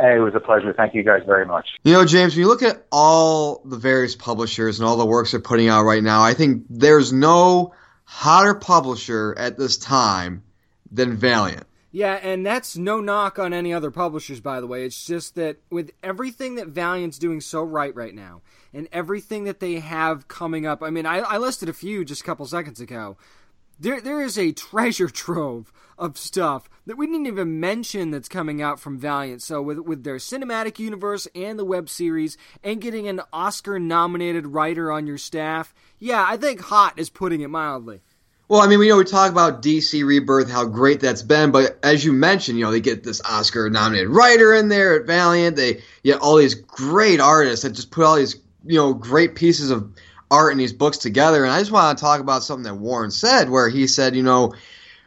Hey, it was a pleasure. Thank you guys very much. You know, James, when you look at all the various publishers and all the works they're putting out right now, I think there's no hotter publisher at this time than Valiant. Yeah, and that's no knock on any other publishers, by the way. It's just that with everything that Valiant's doing so right right now and everything that they have coming up, I mean, I, I listed a few just a couple seconds ago. There, there is a treasure trove of stuff that we didn't even mention that's coming out from Valiant. So with with their cinematic universe and the web series and getting an Oscar-nominated writer on your staff, yeah, I think hot is putting it mildly. Well, I mean, we know we talk about D C Rebirth, how great that's been, but as you mentioned, you know, they get this Oscar-nominated writer in there at Valiant. They get all these great artists that just put all these, you know, great pieces of art in these books together, and I just want to talk about something that Warren said, where he said, you know,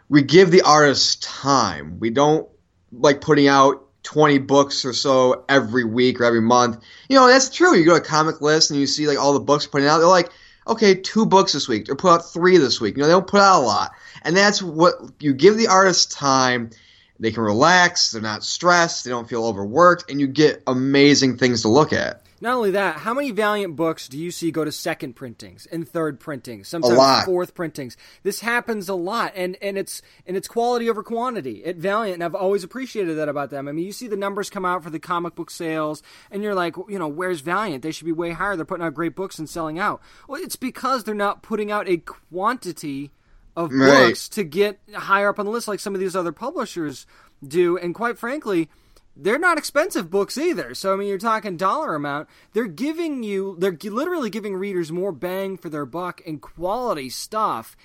we give the artists time. We don't like putting out twenty books or so every week or every month. You know, that's true. You go to Comic List and you see like all the books putting out. They're like, okay, two books this week. Or put out three this week. You know, they don't put out a lot. And that's what you give the artists time. They can relax. They're not stressed. They don't feel overworked. And you get amazing things to look at. Not only that, how many Valiant books do you see go to second printings and third printings, sometimes fourth printings? This happens a lot, and, and it's and it's quality over quantity at Valiant, and I've always appreciated that about them. I mean, you see the numbers come out for the comic book sales, and you're like, you know, where's Valiant? They should be way higher. They're putting out great books and selling out. Well, it's because they're not putting out a quantity of right. books to get higher up on the list like some of these other publishers do, and quite frankly, they're not expensive books either. So, I mean, you're talking dollar amount. They're giving you, they're literally giving readers more bang for their buck and quality stuff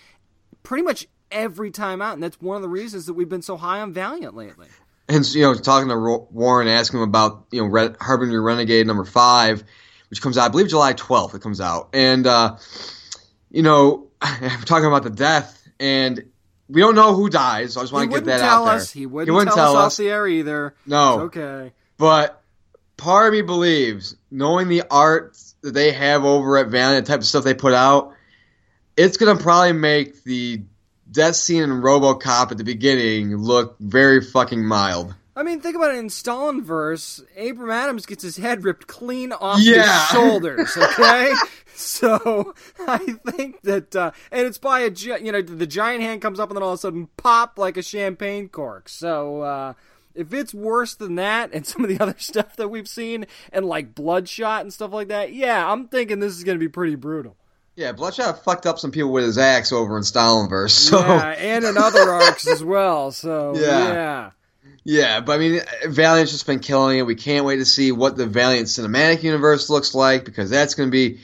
pretty much every time out. And that's one of the reasons that we've been so high on Valiant lately. And, you know, talking to Warren, asking him about, you know, Red, Harbinger Renegade number five, which comes out, I believe, July twelfth it comes out. And, uh, you know, I'm talking about the death, and we don't know who dies, so I just want to get that out there. He wouldn't tell us. He wouldn't tell us off the air either. No. It's okay. But part of me believes, knowing the art that they have over at Valiant, the type of stuff they put out, it's going to probably make the death scene in RoboCop at the beginning look very fucking mild. I mean, think about it. In Stalinverse, Abram Adams gets his head ripped clean off yeah. his shoulders, okay? So I think that, uh, and it's by a, gi- you know, the giant hand comes up and then all of a sudden pop like a champagne cork. So uh, if it's worse than that and some of the other stuff that we've seen and like Bloodshot and stuff like that, yeah, I'm thinking this is going to be pretty brutal. Yeah, Bloodshot fucked up some people with his axe over in Stalinverse. So. Yeah, and in other arcs as well, so yeah. yeah. Yeah, but I mean, Valiant's just been killing it. We can't wait to see what the Valiant Cinematic Universe looks like, because that's going to be...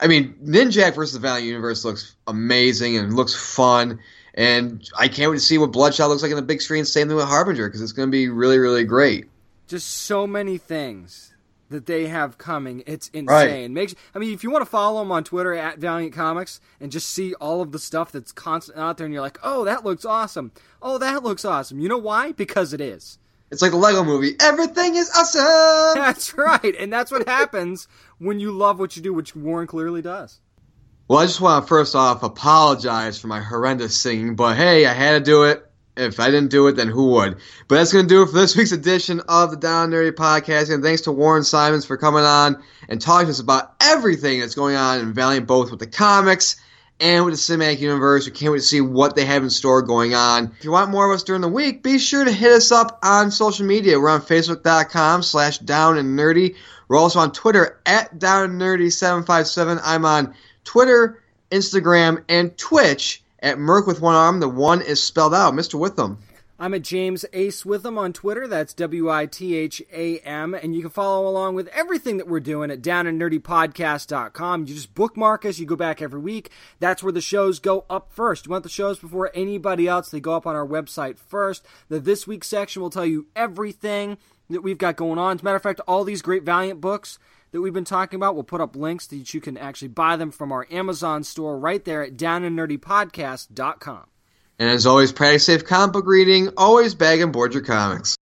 I mean, Ninjak versus the Valiant Universe looks amazing and looks fun, and I can't wait to see what Bloodshot looks like in the big screen, same thing with Harbinger, because it's going to be really, really great. Just so many things that they have coming. It's insane. Right. Make, I mean, if you want to follow them on Twitter, at Valiant Comics, and just see all of the stuff that's constant out there, and you're like, oh, that looks awesome. Oh, that looks awesome. You know why? Because it is. It's like the Lego movie. Everything is awesome! That's right, and that's what happens when you love what you do, which Warren clearly does. Well, I just want to first off apologize for my horrendous singing, but hey, I had to do it. If I didn't do it, then who would? But that's going to do it for this week's edition of the Down and Nerdy Podcast. And thanks to Warren Simons for coming on and talking to us about everything that's going on in Valiant, both with the comics and with the Cinematic Universe. We can't wait to see what they have in store going on. If you want more of us during the week, be sure to hit us up on social media. We're on Facebook.com slash Down and Nerdy. We're also on Twitter at Down and Nerdy seven five seven. I'm on Twitter, Instagram, and Twitch. At Merc with one arm, the one is spelled out. Mister Witham. I'm at James Ace Witham on Twitter. That's W I T H A M. And you can follow along with everything that we're doing at down and nerdy podcast dot com. You just bookmark us. You go back every week. That's where the shows go up first. You want the shows before anybody else. They go up on our website first. The This Week section will tell you everything that we've got going on. As a matter of fact, all these great Valiant books that we've been talking about, we'll put up links that you can actually buy them from our Amazon store right there at down and nerdy podcast dot com. And as always, practice safe comic book reading, always bag and board your comics.